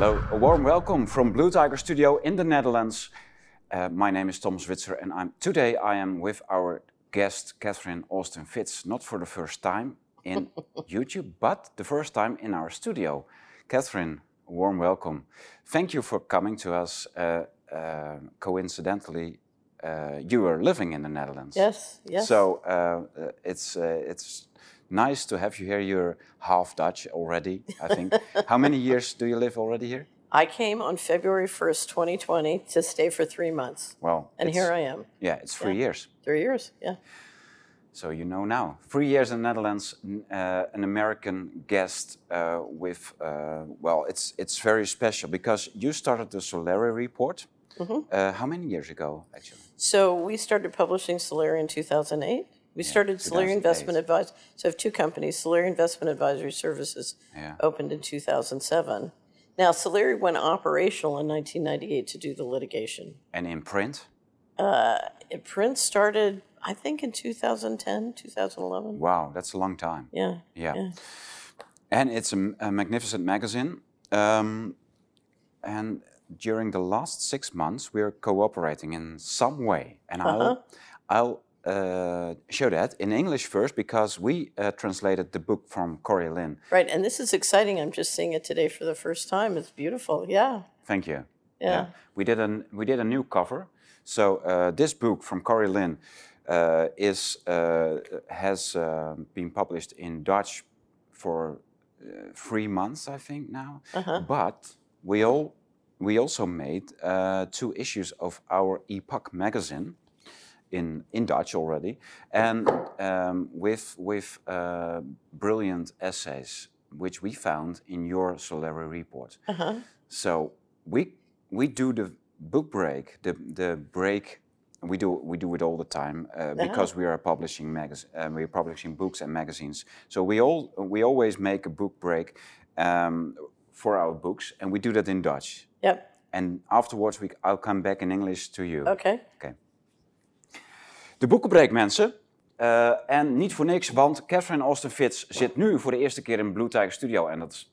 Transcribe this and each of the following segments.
Hello, a warm welcome from Blue Tiger Studio in the Netherlands. My name is Tom Switzer, and today I am with our guest Catherine Austin Fitts, not for the first time in YouTube, but the first time in our studio. Catherine, a warm welcome. Thank you for coming to us. Coincidentally, you are living in the Netherlands. Yes, yes. So it's nice to have you here. You're half Dutch already, I think. How many years do you live already here? I came on February 1st, 2020 to stay for 3 months. Well, and here I am. Yeah, it's 3 years. 3 years, yeah. So you know now. 3 years in the Netherlands, an American guest with, well, it's very special because you started the Solari Report. Mm-hmm. How many years ago, actually? So we started publishing Solari in 2008. We started Solari Investment Advisory. So I have two companies. Solari Investment Advisory Services opened in 2007. Now, Solari went operational in 1998 to do the litigation. And in print? In print started, I think, in 2010, 2011. Wow, that's a long time. Yeah. Yeah. And it's a magnificent magazine. And during the last 6 months, we are cooperating in some way. And I'll show that in English first, because we translated the book from Corey Lynn. Right, and this is exciting. I'm just seeing it today for the first time. It's beautiful. Yeah. Thank you. Yeah. We did a new cover. So this book from Corey Lynn has been published in Dutch for 3 months, I think now. But we also made 2 issues of our Epoch magazine in Dutch already, and with brilliant essays which we found in your Solari Report. So we do the book break, the break we do it all the time because we are publishing books and magazines. So we always make a book break for our books, and we do that in Dutch. Yep. And afterwards, I'll come back in English to you. Okay. Okay. De boekenbreek, mensen. En niet voor niks, want Catherine Austin Fitts zit nu voor de eerste keer in Blue Tiger Studio. En dat is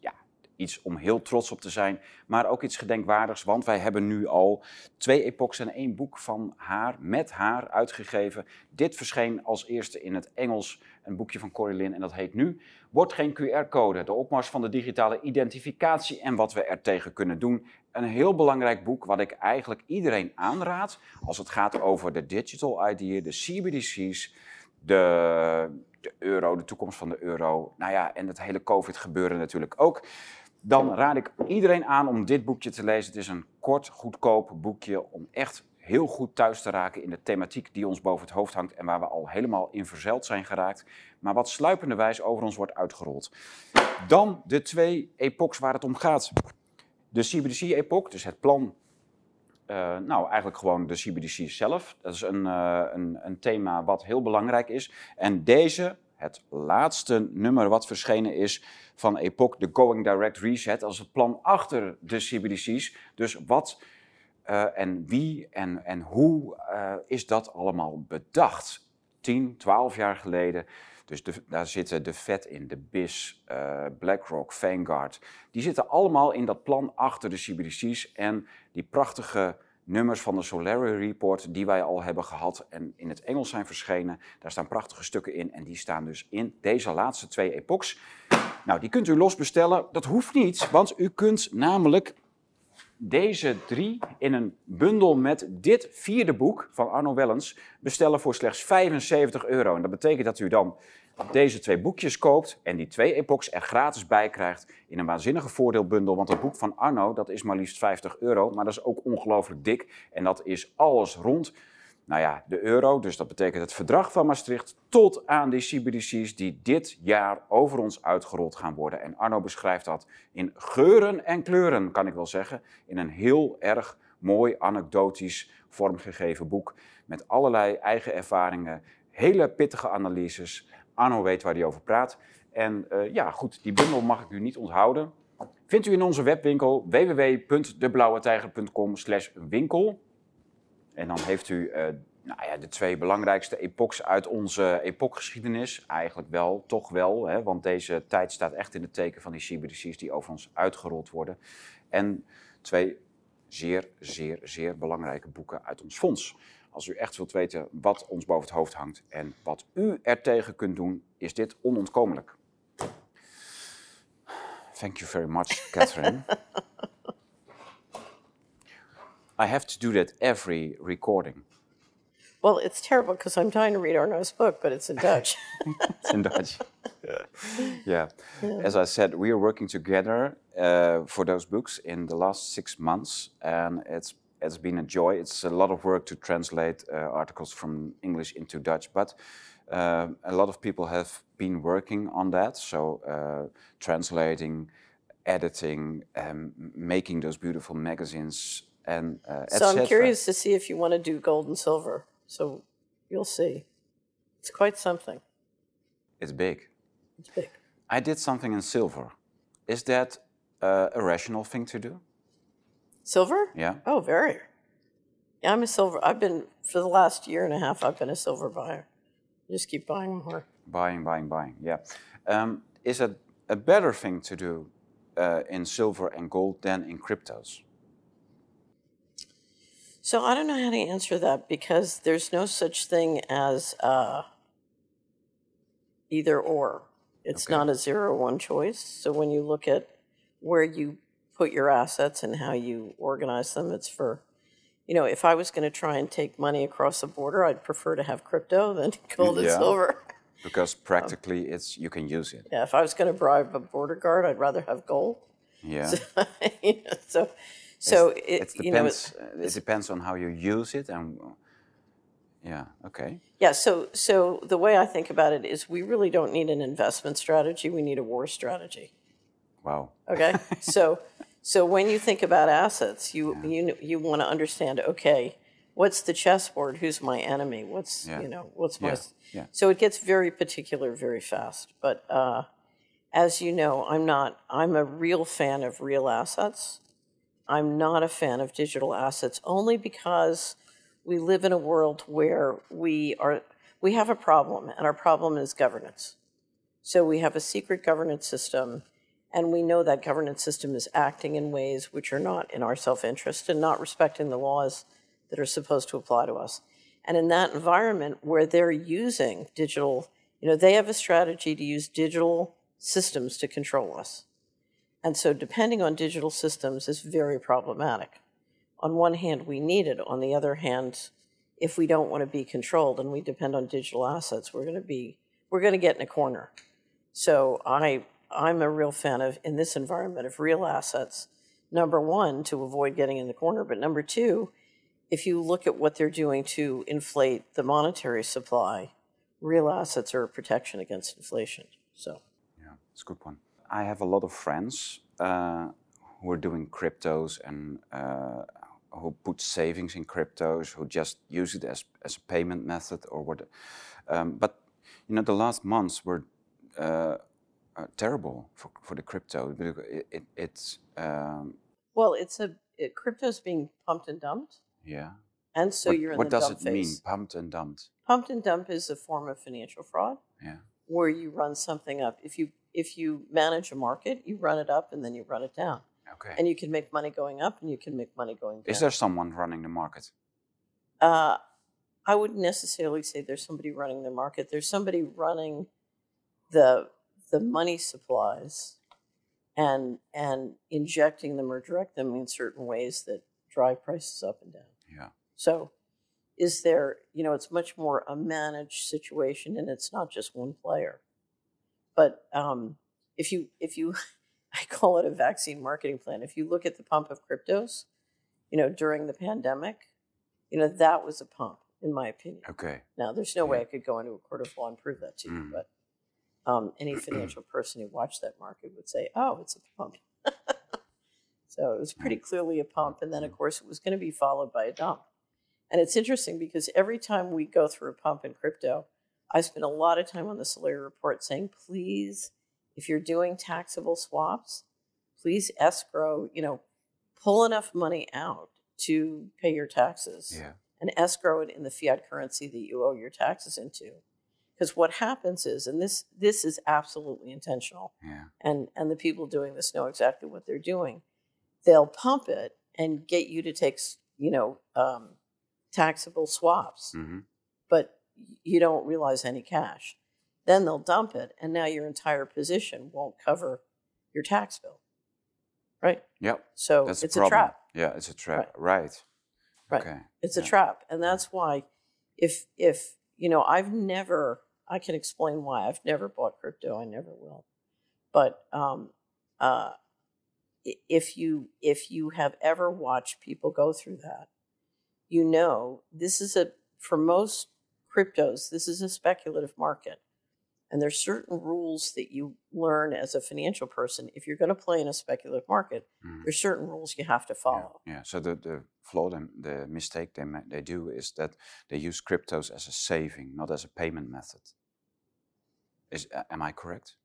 iets om heel trots op te zijn, maar ook iets gedenkwaardigs. Want wij hebben nu al 2 epochs en 1 boek van haar, met haar, uitgegeven. Dit verscheen als eerste in het Engels, een boekje van Corey Lynn. En dat heet nu Wordt geen QR-code, de opmars van de digitale identificatie en wat we er tegen kunnen doen. Een heel belangrijk boek wat ik eigenlijk iedereen aanraad als het gaat over de digital ID, de CBDC's, de euro, de toekomst van de euro. Nou ja, en het hele COVID gebeuren natuurlijk ook. Dan raad ik iedereen aan om dit boekje te lezen. Het is een kort, goedkoop boekje om echt heel goed thuis te raken in de thematiek die ons boven het hoofd hangt en waar we al helemaal in verzeild zijn geraakt, maar wat sluipenderwijs over ons wordt uitgerold. Dan de 2 epochs waar het om gaat. De CBDC-epoch, dus het plan, nou eigenlijk gewoon de CBDC zelf. Dat is een thema wat heel belangrijk is. En deze, het laatste nummer wat verschenen is van Epoch, de Going Direct Reset, als het plan achter de CBDC's. Dus wat en wie en hoe is dat allemaal bedacht? 10, 12 jaar geleden. Dus daar zitten de Fed in, de BIS, BlackRock, Vanguard. Die zitten allemaal in dat plan achter de CBDC's. En die prachtige nummers van de Solari Report die wij al hebben gehad en in het Engels zijn verschenen. Daar staan prachtige stukken in en die staan dus in deze laatste 2 epochs. Nou, die kunt u los bestellen. Dat hoeft niet, want u kunt namelijk deze 3 in een bundel met dit 4e boek van Arno Wellens bestellen voor slechts €75. En dat betekent dat u dan deze 2 boekjes koopt en die 2 epochs er gratis bij krijgt in een waanzinnige voordeelbundel. Want het boek van Arno, dat is maar liefst €50, maar dat is ook ongelooflijk dik. En dat is alles rond, nou ja, de euro, dus dat betekent het verdrag van Maastricht, tot aan die CBDC's die dit jaar over ons uitgerold gaan worden. En Arno beschrijft dat in geuren en kleuren, kan ik wel zeggen, in een heel erg mooi anekdotisch vormgegeven boek met allerlei eigen ervaringen, hele pittige analyses. Arno weet waar hij over praat. En ja, goed, die bundel mag ik u niet onthouden. Vindt u in onze webwinkel www.deblauwetijger.com/winkel. En dan heeft u nou ja, de twee belangrijkste epochs uit onze epochgeschiedenis. Eigenlijk wel, toch wel. Hè, want deze tijd staat echt in het teken van die CBDC's die over ons uitgerold worden. En twee zeer, zeer, zeer belangrijke boeken uit ons fonds. Als u echt wilt weten wat ons boven het hoofd hangt en wat u er tegen kunt doen, is dit onontkomelijk. Thank you very much, Catherine. I have to do that every recording. Well, it's terrible because I'm trying to read Arno's book, but it's in Dutch. It's in Dutch. Yeah. As I said, we are working together for those books in the last 6 months, and it's been a joy. It's a lot of work to translate articles from English into Dutch, but a lot of people have been working on that. So translating, editing, making those beautiful magazines, and so I'm curious to see if you want to do gold and silver. So you'll see. It's quite something. It's big. It's big. I did something in silver. Is that a rational thing to do? Silver? Yeah. Oh, very. Yeah, I'm a silver. I've been, for the last year and a half, I've been a silver buyer. You just keep buying more. Buying, yeah. Is it a better thing to do in silver and gold than in cryptos? So I don't know how to answer that because there's no such thing as either or. It's not a 0-1 choice. So when you look at where you put your assets and how you organize them, it's for, you know, if I was going to try and take money across the border, I'd prefer to have crypto than gold and silver. Because practically it's you can use it. Yeah, if I was going to bribe a border guard, I'd rather have gold. Yeah. So, you know, so it depends on how you use it, and So the way I think about it is, we really don't need an investment strategy; we need a war strategy. Wow. Okay. so when you think about assets, you want to understand. Okay, what's the chessboard? Who's my enemy? What's what's my? Yeah. So it gets very particular very fast. But as you know, I'm not. I'm a real fan of real assets. I'm not a fan of digital assets only because we live in a world where we have a problem, and our problem is governance. So we have a secret governance system, and we know that governance system is acting in ways which are not in our self-interest and not respecting the laws that are supposed to apply to us. And in that environment where they're using digital, you know, they have a strategy to use digital systems to control us. And so depending on digital systems is very problematic. On one hand, we need it. On the other hand, if we don't want to be controlled and we depend on digital assets, we're going to get in a corner. So I'm a real fan of, in this environment, of real assets. Number one, to avoid getting in the corner. But number two, if you look at what they're doing to inflate the monetary supply, real assets are a protection against inflation. So yeah, it's a good one. I have a lot of friends who are doing cryptos and who put savings in cryptos, who just use it as a payment method or what. But you know, the last months were terrible for the crypto. Crypto's being pumped and dumped. Yeah. And so you're in the dump phase. What does it mean, pumped and dumped? Pumped and dump is a form of financial fraud. Yeah. Where you run something up. If you manage a market, you run it up and then you run it down. Okay. And you can make money going up and you can make money going down. Is there someone running the market? I wouldn't necessarily say there's somebody running the market. There's somebody running the money supplies and injecting them or direct them in certain ways that drive prices up and down. Yeah. So is there, you know, it's much more a managed situation and it's not just one player. But if you, I call it a vaccine marketing plan. If you look at the pump of cryptos, you know, during the pandemic, you know, that was a pump, in my opinion. Okay. Now, there's no way I could go into a court of law and prove that to you, but any financial person who watched that market would say, oh, it's a pump. So it was pretty clearly a pump. And then, of course, it was going to be followed by a dump. And it's interesting because every time we go through a pump in crypto, I spent a lot of time on the Solari Report saying, please, if you're doing taxable swaps, please escrow, you know, pull enough money out to pay your taxes and escrow it in the fiat currency that you owe your taxes into. Because what happens is, and this is absolutely intentional, and the people doing this know exactly what they're doing. They'll pump it and get you to take, taxable swaps, but you don't realize any cash. Then they'll dump it, and now your entire position won't cover your tax bill, right? Yep. So that's it's a trap. Yeah, it's a trap. Right. Okay. It's a trap, and that's why, if I've never. I can explain why I've never bought crypto. I never will. But if you have ever watched people go through that, this is for most cryptos, this is a speculative market. And there's certain rules that you learn as a financial person. If you're going to play in a speculative market, there's certain rules you have to follow. Yeah. So the flaw, the mistake they do is that they use cryptos as a saving, not as a payment method. Am I correct?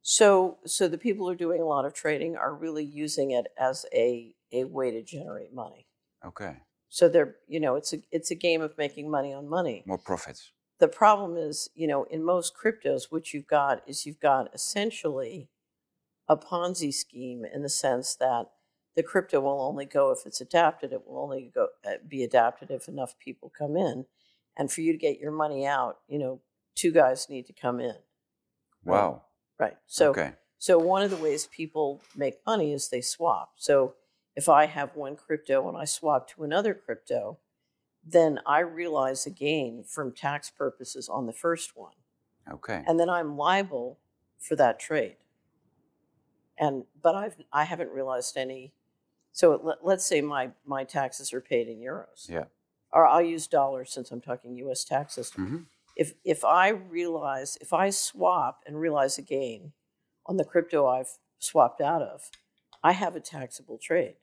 So the people who are doing a lot of trading are really using it as a way to generate money. Okay. So they're it's a game of making money on money. More profits. The problem is, in most cryptos, what you've got is essentially a Ponzi scheme, in the sense that the crypto will only go if it's adapted. It will only go be adapted if enough people come in, and for you to get your money out, two guys need to come in. Wow. Right. So, okay. So one of the ways people make money is they swap. So if I have one crypto and I swap to another crypto, then I realize a gain from tax purposes on the first one. Okay. And then I'm liable for that trade. But I haven't realized any. So let's say my taxes are paid in euros. Yeah. Or I'll use dollars since I'm talking U.S. tax system. Mm-hmm. If I swap and realize a gain on the crypto I've swapped out of, I have a taxable trade.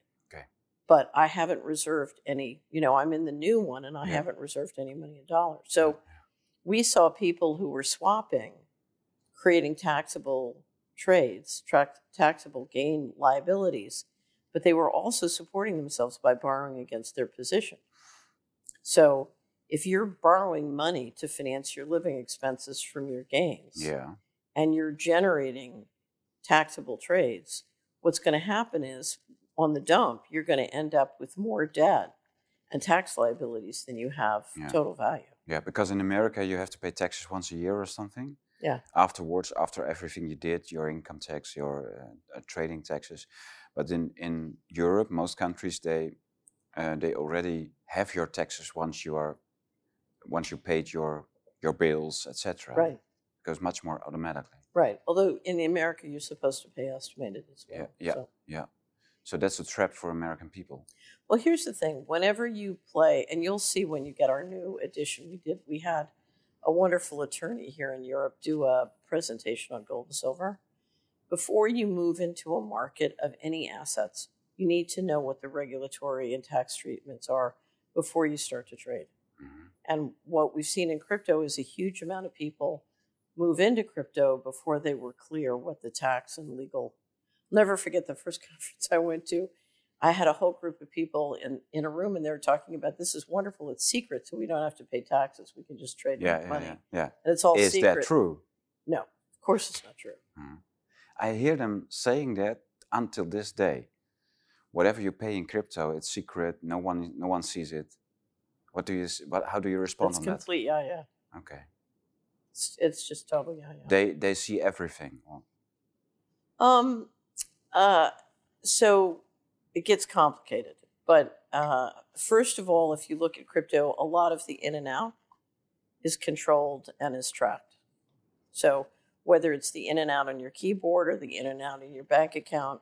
But I haven't reserved any, I'm in the new one and I haven't reserved any money in dollars. So we saw people who were swapping, creating taxable trades, taxable gain liabilities, but they were also supporting themselves by borrowing against their position. So if you're borrowing money to finance your living expenses from your gains and you're generating taxable trades, what's going to happen is, on the dump, you're going to end up with more debt and tax liabilities than you have total value. Yeah, because in America, you have to pay taxes once a year or something. Yeah. Afterwards, after everything you did, your income tax, your trading taxes. But in Europe, most countries, they already have your taxes once you paid your bills, etc. Right. It goes much more automatically. Right. Although in America, you're supposed to pay estimated as well. Yeah. Yeah. So. Yeah. So that's a trap for American people. Well, here's the thing. Whenever you play, and you'll see when you get our new edition, we had a wonderful attorney here in Europe do a presentation on gold and silver. Before you move into a market of any assets, you need to know what the regulatory and tax treatments are before you start to trade. Mm-hmm. And what we've seen in crypto is a huge amount of people move into crypto before they were clear what the tax and legal. Never forget the first conference I went to. I had a whole group of people in a room, and they were talking about, this is wonderful. It's secret, so we don't have to pay taxes. We can just trade money. Yeah. And it's all secret. Is that true? No, of course it's not true. Mm. I hear them saying that until this day. Whatever you pay in crypto, it's secret. No one sees it. How do you respond on that? It's complete yeah. Okay. It's just totally yeah. They see everything. So it gets complicated, but first of all, if you look at crypto, a lot of the in and out is controlled and is tracked. So whether it's the in and out on your keyboard or the in and out in your bank account,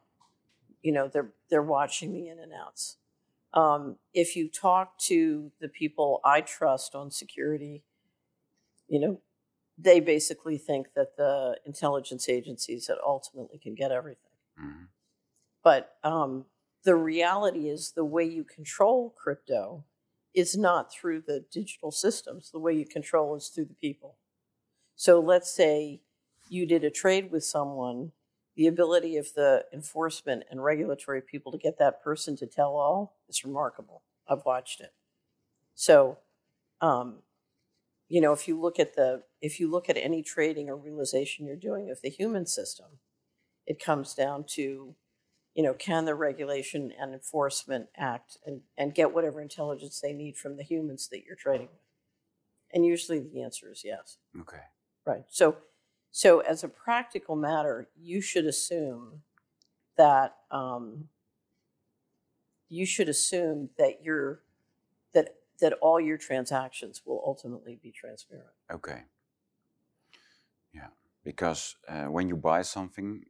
they're watching the in and outs. If you talk to the people I trust on security, they basically think that the intelligence agencies that ultimately can get everything. Mm-hmm. But the reality is, the way you control crypto is not through the digital systems. The way you control is through the people. So let's say you did a trade with someone, the ability of the enforcement and regulatory people to get that person to tell all is remarkable. I've watched it. So, you know, if you look at any trading or realization you're doing of the human system, it comes down to, you know, can the regulation and enforcement act and get whatever intelligence they need from the humans that you're trading with? And usually the answer is yes. Okay. Right. So as a practical matter, you should assume that that all your transactions will ultimately be transparent. Okay. Yeah, because when you buy something,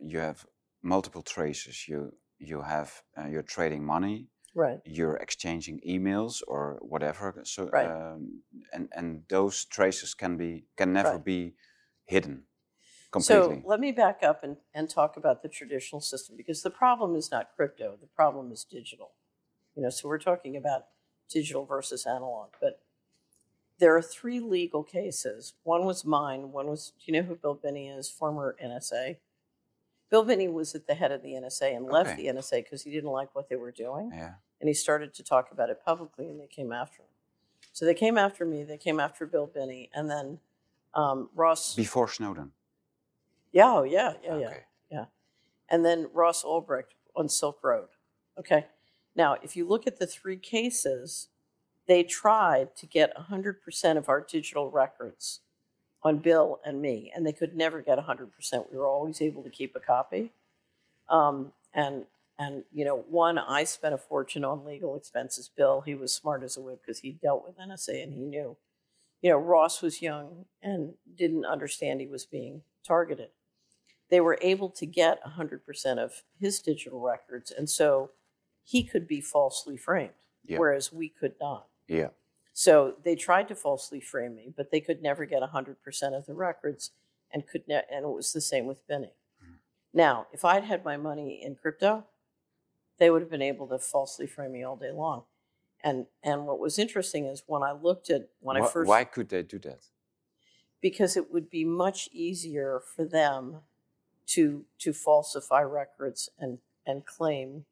you have multiple traces. You have you're trading money. Right. You're exchanging emails or whatever. So right. And those traces can never right. be hidden completely. So let me back up and talk about the traditional system, because the problem is not crypto. The problem is digital. You know, so we're talking about digital versus analog. But there are three legal cases. One was mine. One was, do you know who Bill Binney is? Former NSA. Bill Binney was at the head of the NSA and left the NSA because he didn't like what they were doing. Yeah. And he started to talk about it publicly, and they came after him. So they came after me. They came after Bill Binney. And then Ross... Before Snowden. Yeah, oh, yeah, yeah, okay. yeah. And then Ross Ulbricht on Silk Road. Okay. Now, if you look at the three cases, they tried to get 100% of our digital records on Bill and me, and they could never get 100%. We were always able to keep a copy. And you know, one, I spent a fortune on legal expenses. Bill, he was smart as a whip because he dealt with NSA and he knew. You know, Ross was young and didn't understand he was being targeted. They were able to get 100% of his digital records, and so he could be falsely framed, yeah. whereas we could not. Yeah. So they tried to falsely frame me, but they could never get 100% of the records, and and it was the same with Binney. Mm. Now, if I'd had my money in crypto, they would have been able to falsely frame me all day long. And what was interesting is when I looked at I first... Why could they do that? Because it would be much easier for them to falsify records and claim,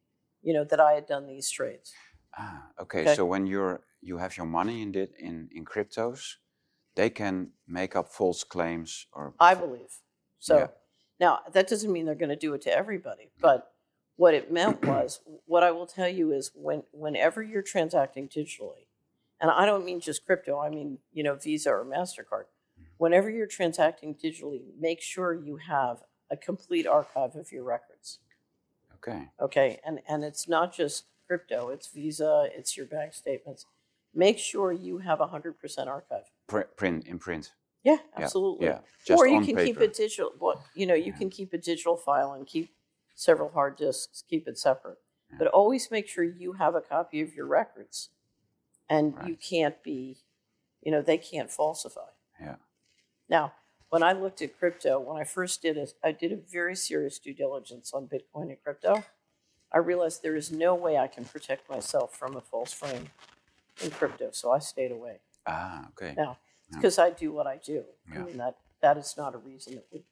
you know, that I had done these trades. Ah, okay. So when you have your money in cryptos, they can make up false claims or... I believe. So yeah. Now, that doesn't mean they're going to do it to everybody, but what it meant was, what I will tell you is whenever you're transacting digitally, and I don't mean just crypto, I mean, you know, Visa or MasterCard, whenever you're transacting digitally, make sure you have a complete archive of your records. Okay. Okay, and it's not just crypto, it's Visa, it's your bank statements. Make sure you have 100% archive. Print. Yeah, absolutely. Yeah, yeah. Or you can keep it digital. Well, you know, you can keep a digital file and keep several hard disks, keep it separate. Yeah. But always make sure you have a copy of your records, and right. you can't be, you know, they can't falsify. Yeah. Now, when I looked at crypto, when I first did it, I did a very serious due diligence on Bitcoin and crypto. I realized there is no way I can protect myself from a false frame in crypto, so I stayed away. Ah, okay. Now, because I do what I do. Yeah. I mean, that is not a reason that would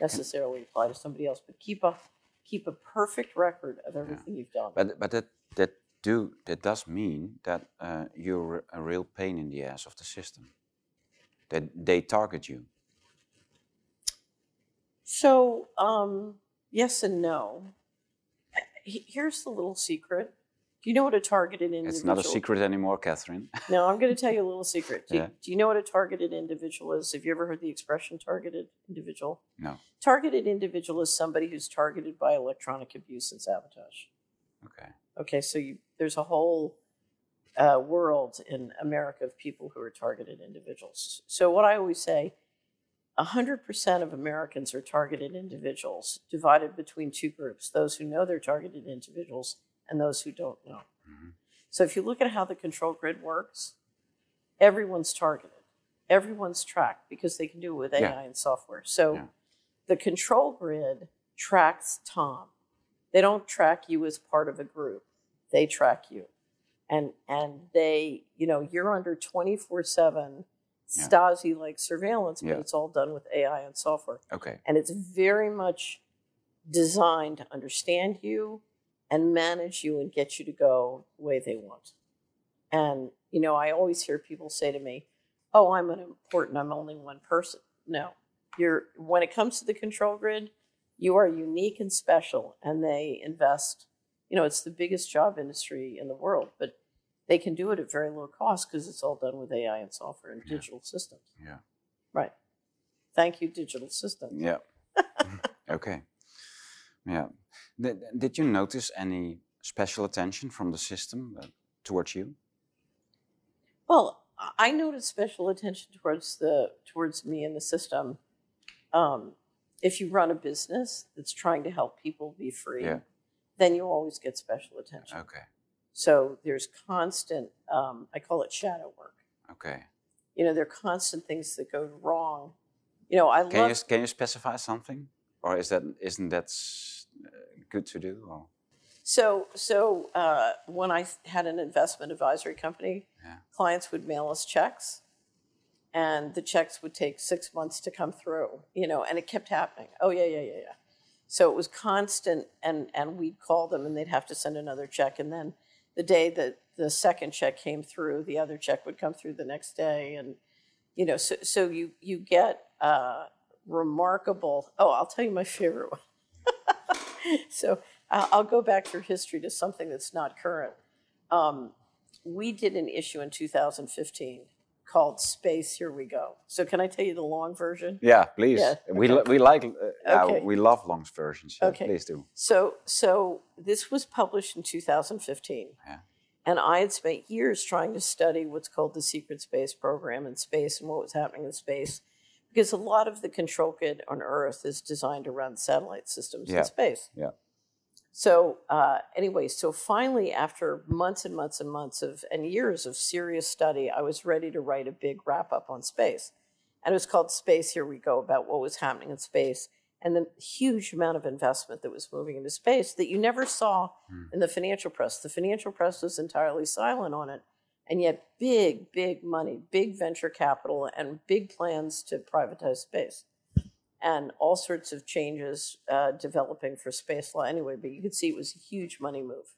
necessarily apply to somebody else. But keep a perfect record of everything you've done. But that does mean that you're a real pain in the ass of the system. That they target you. So yes and no. Here's the little secret. Do you know what a targeted individual... It's not a secret anymore, Catherine. No, I'm going to tell you a little secret. Do you know what a targeted individual is? Have you ever heard the expression targeted individual? No. Targeted individual is somebody who's targeted by electronic abuse and sabotage. Okay. Okay, so there's a whole world in America of people who are targeted individuals. So what I always say, 100% of Americans are targeted individuals, divided between two groups, those who know they're targeted individuals and those who don't know. Mm-hmm. So if you look at how the control grid works, everyone's targeted. Everyone's tracked because they can do it with AI and software. So the control grid tracks Tom. They don't track you as part of a group. They track you. And they, you know, you're under 24/7 Stasi-like surveillance, but it's all done with AI and software. Okay. And it's very much designed to understand you and manage you and get you to go the way they want. And You know, I always hear people say to me, oh, I'm unimportant, I'm only one person. No, when it comes to the control grid, you are unique and special, and they invest. You know, it's the biggest job industry in the world, but they can do it at very low cost because it's all done with AI and software and digital systems. Yeah. Right. Thank you, digital systems. Yeah. Okay. Yeah. Did you notice any special attention from the system towards you? Well, I noticed special attention towards me and the system. If you run a business that's trying to help people be free, then you always get special attention. Okay. So there's constant, I call it shadow work. Okay. You know, there are constant things that go wrong. You know, Can you specify something, or isn't that good to do? Or? So when I had an investment advisory company, clients would mail us checks, and the checks would take 6 months to come through. You know, and it kept happening. Oh yeah. So it was constant, and we'd call them, and they'd have to send another check, and then the day that the second check came through, the other check would come through the next day, and you know, so you get remarkable. Oh, I'll tell you my favorite one. So I'll go back through history to something that's not current. We did an issue in 2015 called Space, Here We Go. So can I tell you the long version? Yeah, please. Yeah, okay. We love long versions. So okay. Please do. So this was published in 2015. Yeah. And I had spent years trying to study what's called the secret space program in space and what was happening in space, because a lot of the control grid on Earth is designed around satellite systems in space. Yeah. So anyway, so finally, after months and months and months of and years of serious study, I was ready to write a big wrap-up on space. And it was called Space, Here We Go, about what was happening in space and the huge amount of investment that was moving into space that you never saw in the financial press. The financial press was entirely silent on it, and yet big, big money, big venture capital, and big plans to privatize space, and all sorts of changes developing for space law anyway, but you could see it was a huge money move.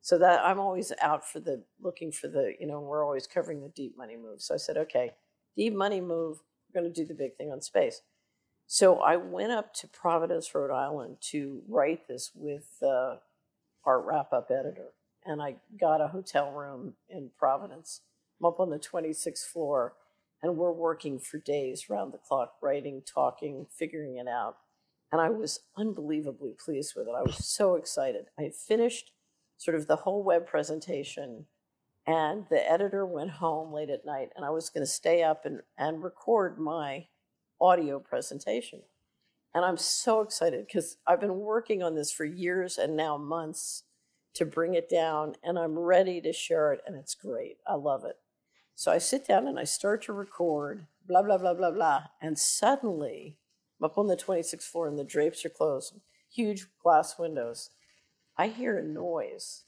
So that I'm always out for the, looking for the, you know, we're always covering the deep money move. So I said, okay, deep money move, we're gonna do the big thing on space. So I went up to Providence, Rhode Island to write this with our wrap-up editor. And I got a hotel room in Providence. I'm up on the 26th floor, and we're working for days round the clock, writing, talking, figuring it out. And I was unbelievably pleased with it. I was so excited. I had finished sort of the whole web presentation, and the editor went home late at night, and I was going to stay up and record my audio presentation. And I'm so excited because I've been working on this for years and now months to bring it down, and I'm ready to share it, and it's great. I love it. So I sit down and I start to record, blah, blah, blah, blah, blah. And suddenly, I'm up on the 26th floor and the drapes are closed, huge glass windows. I hear a noise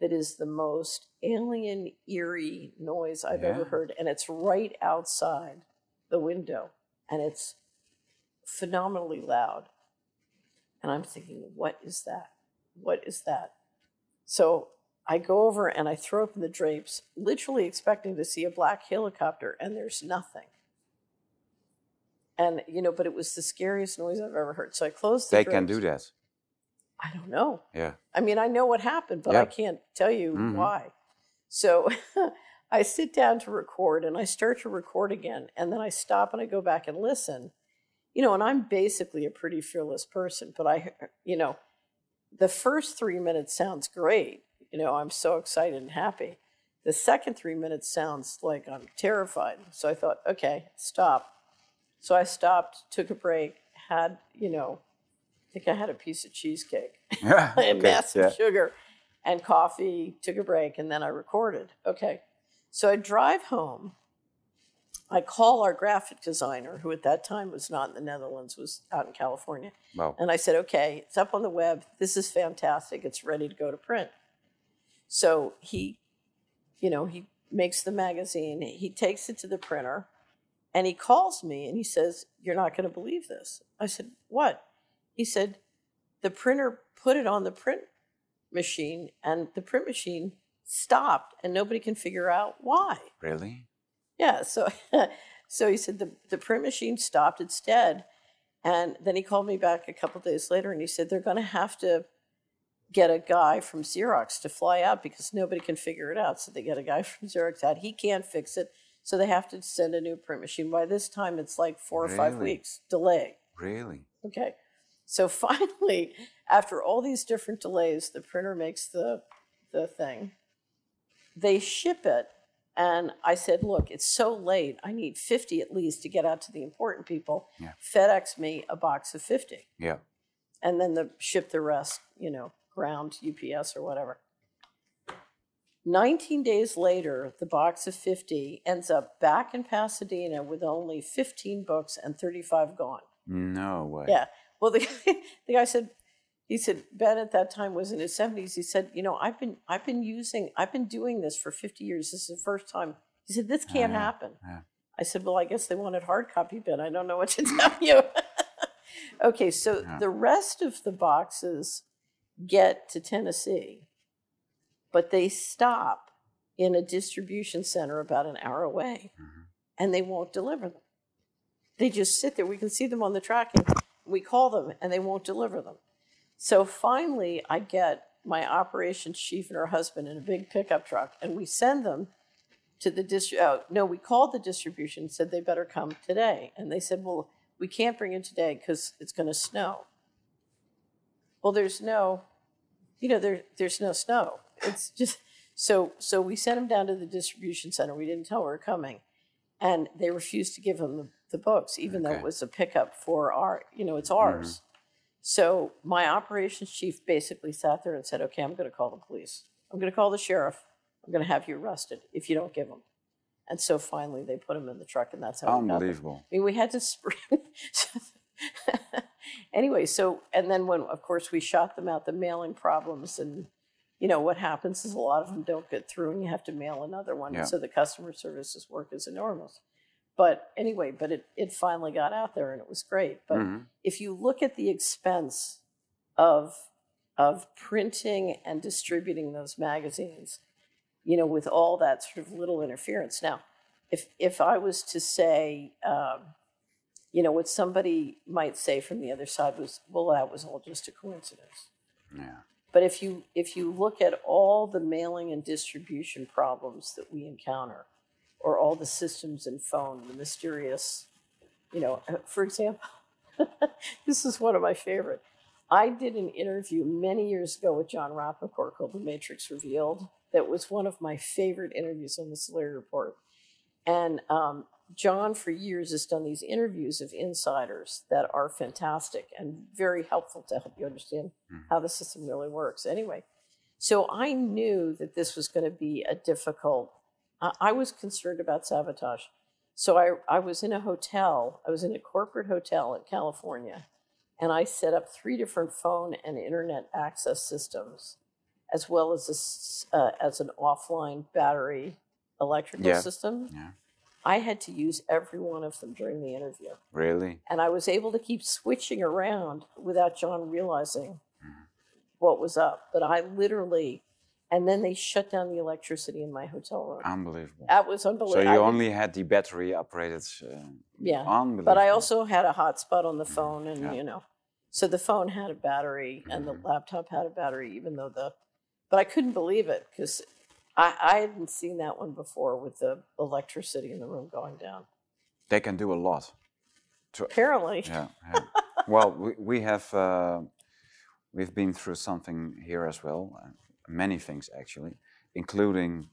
that is the most alien, eerie noise I've ever heard. And it's right outside the window. And it's phenomenally loud. And I'm thinking, what is that? What is that? So I go over and I throw open the drapes, literally expecting to see a black helicopter, and there's nothing. And, you know, but it was the scariest noise I've ever heard. So I closed the drapes. They can do that. I don't know. Yeah. I mean, I know what happened, but I can't tell you why. So I sit down to record, and I start to record again, and then I stop and I go back and listen. You know, and I'm basically a pretty fearless person, but I, you know, the first 3 minutes sounds great. You know, I'm so excited and happy. The second 3 minutes sounds like I'm terrified. So I thought, okay, stop. So I stopped, took a break, had, you know, I think I had a piece of cheesecake, massive sugar and coffee, took a break, and then I recorded. Okay. So I drive home. I call our graphic designer, who at that time was not in the Netherlands, was out in California. Wow. And I said, okay, it's up on the web. This is fantastic. It's ready to go to print. So he, you know, he makes the magazine, he takes it to the printer, and he calls me and he says, you're not going to believe this. I said, what? He said, the printer put it on the print machine, and the print machine stopped, and nobody can figure out why. Really? Yeah. So he said the print machine stopped its dead. And then he called me back a couple days later, and he said they're going to have to get a guy from Xerox to fly out because nobody can figure it out. So they get a guy from Xerox out. He can't fix it, so they have to send a new print machine. By this time, it's like 4 or 5 weeks delay. Really? Okay. So finally, after all these different delays, the printer makes the thing. They ship it. And I said, look, it's so late. I need 50 at least to get out to the important people. Yeah. FedEx me a box of 50. Yeah. And then ship the rest, you know, ground, UPS or whatever. 19 days later, the box of 50 ends up back in Pasadena with only 15 books and 35 gone. No way. Yeah. Well, the guy said, he said, Ben at that time was in his 70s. He said, you know, I've been doing this for 50 years. This is the first time. He said, this can't happen. Yeah. I said, well, I guess they wanted hard copy, Ben. I don't know what to tell you. Okay, so the rest of the boxes get to Tennessee, but they stop in a distribution center about an hour away, and they won't deliver them. They just sit there. We can see them on the tracking. We call them, and they won't deliver them. So finally, I get my operations chief and her husband in a big pickup truck, and we send them to the we called the distribution and said they better come today. And they said, well, we can't bring it today because it's going to snow. Well, there's no snow. It's just so we sent them down to the distribution center. We didn't tell we were coming, and they refused to give them the books, even though it was a pickup for our, you know, it's ours. Mm-hmm. So my operations chief basically sat there and said, okay, I'm going to call the police. I'm going to call the sheriff. I'm going to have you arrested if you don't give them. And so finally they put him in the truck, and that's how we got them. Unbelievable. I mean, we had to spring. Anyway, so, and then when, of course, we shot them out, the mailing problems, and, you know, what happens is a lot of them don't get through, and you have to mail another one. Yeah. So the customer services work is enormous. But anyway, but it finally got out there, and it was great. But if you look at the expense of printing and distributing those magazines, you know, with all that sort of little interference. Now, if I was to say, you know, what somebody might say from the other side was, well, that was all just a coincidence. Yeah. But if you look at all the mailing and distribution problems that we encounter, or all the systems and phone, the mysterious, you know, for example, this is one of my favorite. I did an interview many years ago with John Rappaport called The Matrix Revealed. That was one of my favorite interviews on the Solari Report. And John, for years, has done these interviews of insiders that are fantastic and very helpful to help you understand how the system really works. Anyway, so I knew that this was going to be a difficult, I was concerned about sabotage. So I was in a hotel. I was in a corporate hotel in California, and I set up 3 different phone and internet access systems, as well as an offline battery electrical system. Yeah. I had to use every one of them during the interview. Really? And I was able to keep switching around without John realizing what was up. But I literally... And then they shut down the electricity in my hotel room. Unbelievable. That was unbelievable. So you only had the battery operated. Yeah. Unbelievable. But I also had a hotspot on the phone, and you know, so the phone had a battery and the laptop had a battery, even though but I couldn't believe it because I hadn't seen that one before with the electricity in the room going down. They can do a lot. Apparently. Yeah. Well, we have, we've been through something here as well. Many things actually, including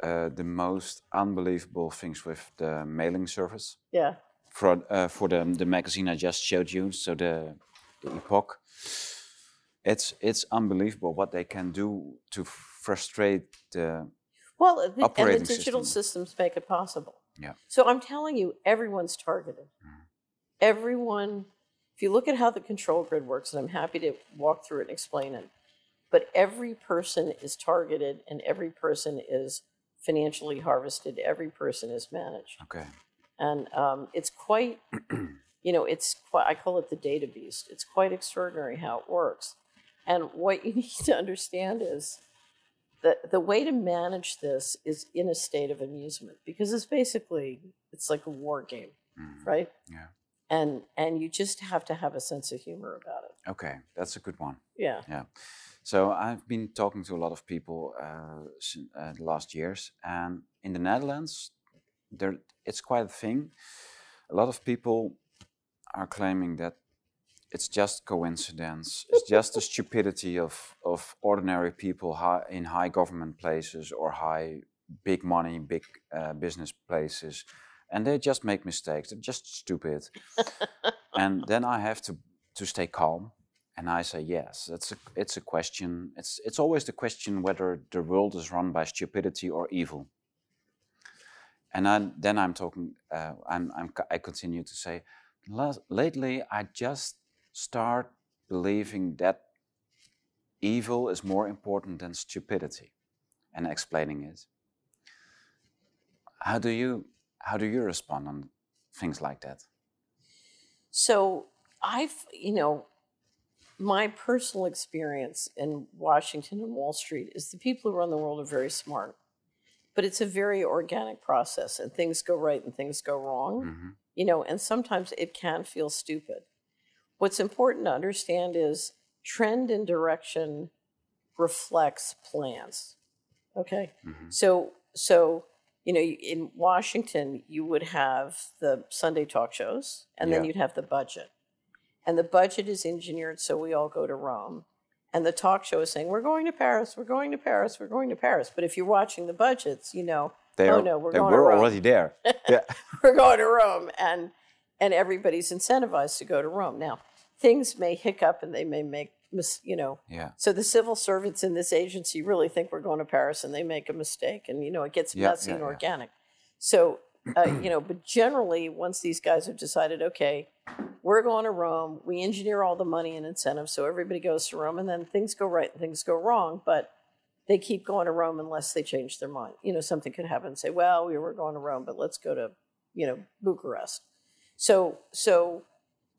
the most unbelievable things with the mailing service. Yeah. For the magazine I just showed you, so the Epoch. It's unbelievable what they can do to frustrate the operating and the digital systems make it possible. Yeah. So I'm telling you, everyone's targeted. Everyone. If you look at how the control grid works, and I'm happy to walk through it and explain it. But every person is targeted, and every person is financially harvested. Every person is managed. Okay. And it's quite, you know, I call it the data beast. It's quite extraordinary how it works. And what you need to understand is The way to manage this is in a state of amusement, because it's like a war game, mm-hmm. right? Yeah. And you just have to have a sense of humor about it. Okay, that's a good one. Yeah. Yeah. So I've been talking to a lot of people the last years, and in the Netherlands, it's quite a thing. A lot of people are claiming that it's just coincidence. It's just the stupidity of ordinary people in high government places or big money, big business places. And they just make mistakes. They're just stupid. And then I have to stay calm. And I say, yes, it's a question. It's always the question whether the world is run by stupidity or evil. And then I'm talking, I continue to say, lately I just start believing that evil is more important than stupidity, and explaining it. How do you respond on things like that? So my personal experience in Washington and Wall Street is the people who run the world are very smart, but it's a very organic process, and things go right and things go wrong, mm-hmm. And sometimes it can feel stupid. What's important to understand is trend and direction reflects plans. Okay. Mm-hmm. So, in Washington, you would have the Sunday talk shows, and yeah. then you'd have the budget. And the budget is engineered so we all go to Rome. And the talk show is saying, we're going to Paris, we're going to Paris, we're going to Paris. But if you're watching the budgets, we're already there. Yeah. We're going to Rome. And everybody's incentivized to go to Rome. Now, things may hiccup and they may make, Yeah. So the civil servants in this agency really think we're going to Paris, and they make a mistake, and, it gets messy and organic. So, but generally, once these guys have decided, okay, we're going to Rome, we engineer all the money and incentives, so everybody goes to Rome, and then things go right and things go wrong, but they keep going to Rome unless they change their mind. Something could happen and say, well, we were going to Rome, but let's go to, Bucharest.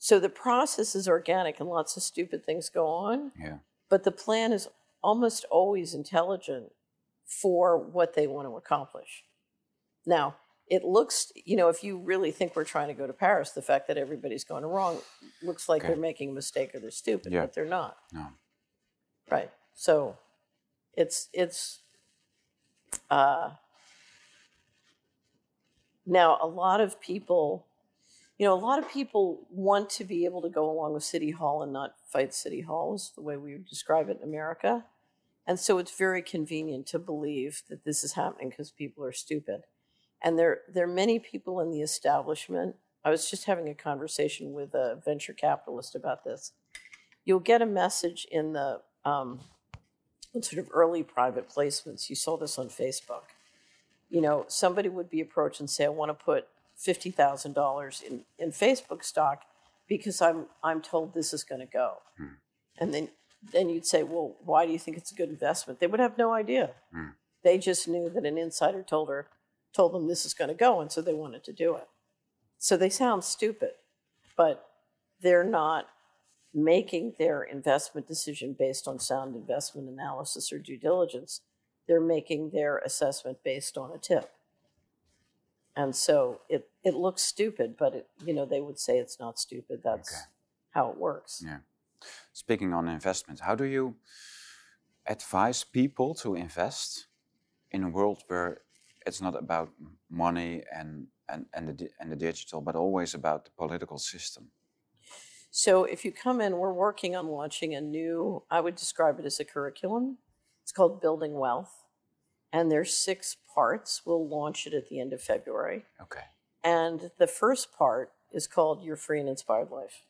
So the process is organic, and lots of stupid things go on. Yeah. But the plan is almost always intelligent for what they want to accomplish. Now, it looks, if you really think we're trying to go to Paris, the fact that everybody's going wrong looks like they're making a mistake or they're stupid, yeah. but they're not. No. Right. So it's now a lot of people want to be able to go along with City Hall and not fight City Hall, is the way we would describe it in America. And so it's very convenient to believe that this is happening because people are stupid. And there are many people in the establishment. I was just having a conversation with a venture capitalist about this. You'll get a message in the sort of early private placements. You saw this on Facebook. Somebody would be approached and say, I want to put $50,000 in Facebook stock because I'm told this is going to go. Mm. And then you'd say, well, why do you think it's a good investment? They would have no idea. Mm. They just knew that an insider told them this is going to go, and so they wanted to do it. So they sound stupid, but they're not making their investment decision based on sound investment analysis or due diligence. They're making their assessment based on a tip. And so it looks stupid, but they would say it's not stupid. That's how it works. Yeah. Speaking on investment, how do you advise people to invest in a world where it's not about money and the digital, but always about the political system? So if you come in, we're working on launching a new, I would describe it as a curriculum. It's called Building Wealth. And there's 6 parts. We'll launch it at the end of February. Okay. And the first part is called Your Free and Inspired Life.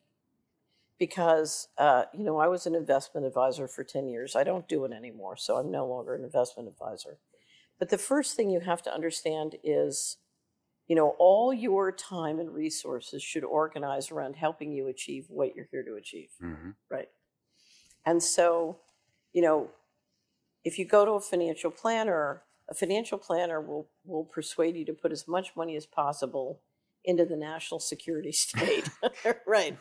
Because, I was an investment advisor for 10 years. I don't do it anymore, so I'm no longer an investment advisor. But the first thing you have to understand is, all your time and resources should organize around helping you achieve what you're here to achieve. Mm-hmm. Right. And so, if you go to a financial planner will persuade you to put as much money as possible into the national security state, right?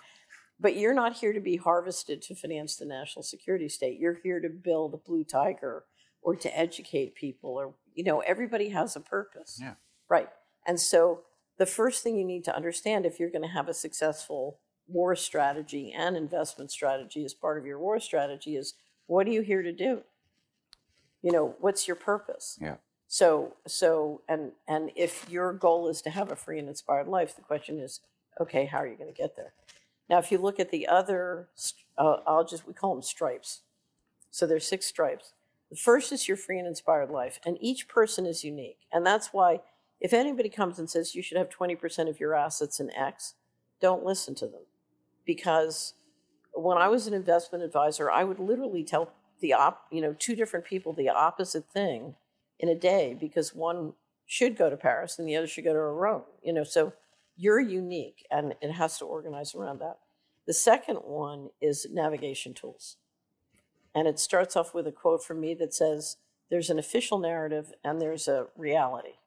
But you're not here to be harvested to finance the national security state. You're here to build a Blue Tiger or to educate people, or, you know, everybody has a purpose. Yeah. Right. And so the first thing you need to understand if you're going to have a successful war strategy and investment strategy as part of your war strategy is, what are you here to do? You know, what's your purpose? Yeah. So, and if your goal is to have a free and inspired life, the question is, okay, how are you going to get there? Now, if you look at the other, we call them stripes. So there's 6 stripes. The first is your free and inspired life, and each person is unique. And that's why if anybody comes and says you should have 20% of your assets in X, don't listen to them. Because when I was an investment advisor, I would literally tell the 2 different people the opposite thing in a day, because one should go to Paris and the other should go to Rome. You know, so you're unique, and it has to organize around that. The second one is navigation tools. And it starts off with a quote from me that says, there's an official narrative and there's a reality.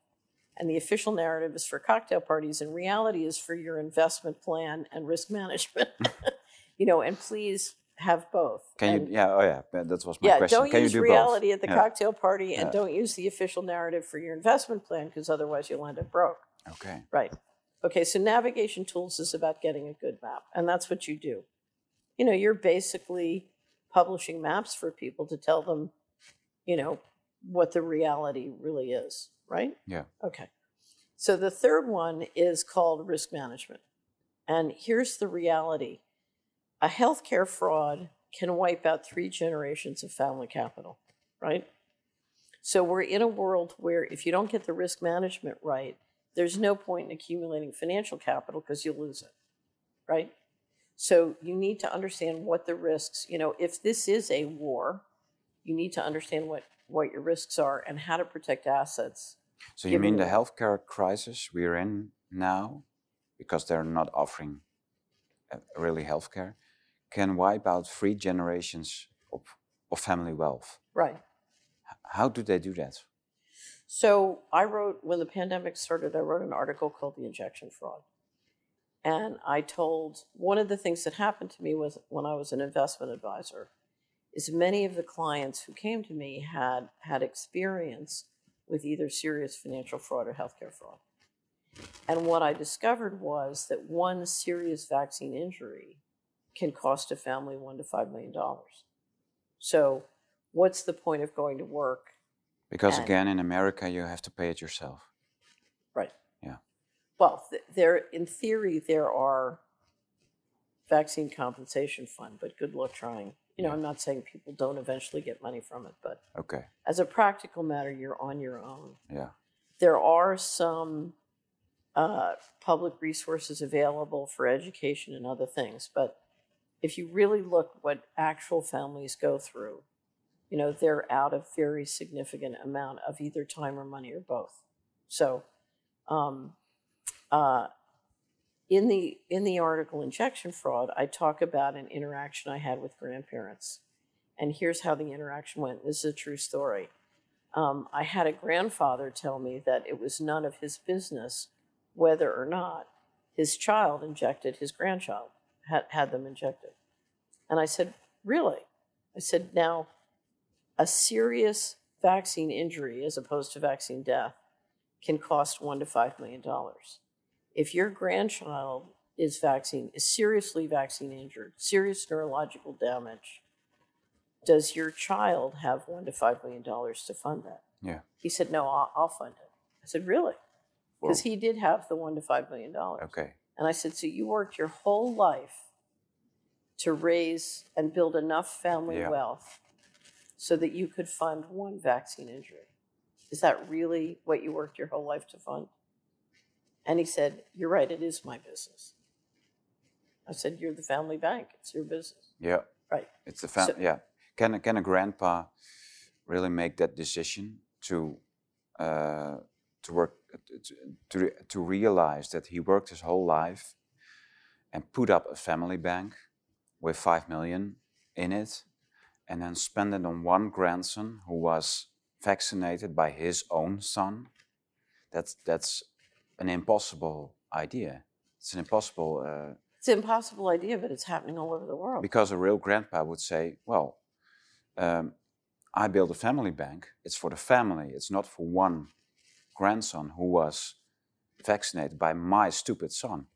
And the official narrative is for cocktail parties, and reality is for your investment plan and risk management. You know, and please have both. That was my question. Don't use reality at the cocktail party, and don't use the official narrative for your investment plan, because otherwise you'll end up broke. Okay. Right. Okay, so navigation tools is about getting a good map, and that's what you do. You know, you're basically publishing maps for people to tell them, you know, what the reality really is, right? Yeah. Okay. So the third one is called risk management. And here's the reality. A healthcare fraud can wipe out 3 generations of family capital, right? So we're in a world where if you don't get the risk management right, there's no point in accumulating financial capital because you lose it, right? So you need to understand what the risks, you know, if this is a war, you need to understand what your risks are and how to protect assets. So you mean the healthcare crisis we're in now, because they're not offering really healthcare, can wipe out 3 generations of family wealth. Right. How do they do that? So I wrote, when the pandemic started, I wrote an article called The Injection Fraud. And I told, one of the things that happened to me was when I was an investment advisor, is many of the clients who came to me had experience with either serious financial fraud or healthcare fraud. And what I discovered was that one serious vaccine injury can cost a family $1 to $5 million. So what's the point of going to work? Because again, in America, you have to pay it yourself. Right. Yeah. Well, in theory, there are vaccine compensation fund, but good luck trying. You know, I'm not saying people don't eventually get money from it, but okay, as a practical matter, you're on your own. Yeah. There are some public resources available for education and other things, but if you really look what actual families go through, you know, they're out a very significant amount of either time or money or both. So, in the article Injection Fraud, I talk about an interaction I had with grandparents. And here's how the interaction went. This is a true story. I had a grandfather tell me that it was none of his business whether or not his child injected his grandchild, had them injected. And I said, really? I said, now, a serious vaccine injury as opposed to vaccine death can cost $1 to $5 million. If your grandchild is seriously vaccine injured, serious neurological damage, does your child have $1 to $5 million to fund that? Yeah. He said, no, I'll fund it. I said, really? Because he did have the $1 to $5 million. Okay. And I said, so you worked your whole life to raise and build enough family wealth so that you could fund one vaccine injury. Is that really what you worked your whole life to fund? And he said, you're right, it is my business. I said, you're the family bank, it's your business. Yeah. Right. It's the family, Can a grandpa really make that decision to work, to realize that he worked his whole life and put up a family bank with 5 million in it, and then spend it on one grandson who was vaccinated by his own son? That's an impossible idea. It's an impossible idea, but it's happening all over the world. Because a real grandpa would say, well, I built a family bank. It's for the family. It's not for one grandson who was vaccinated by my stupid son.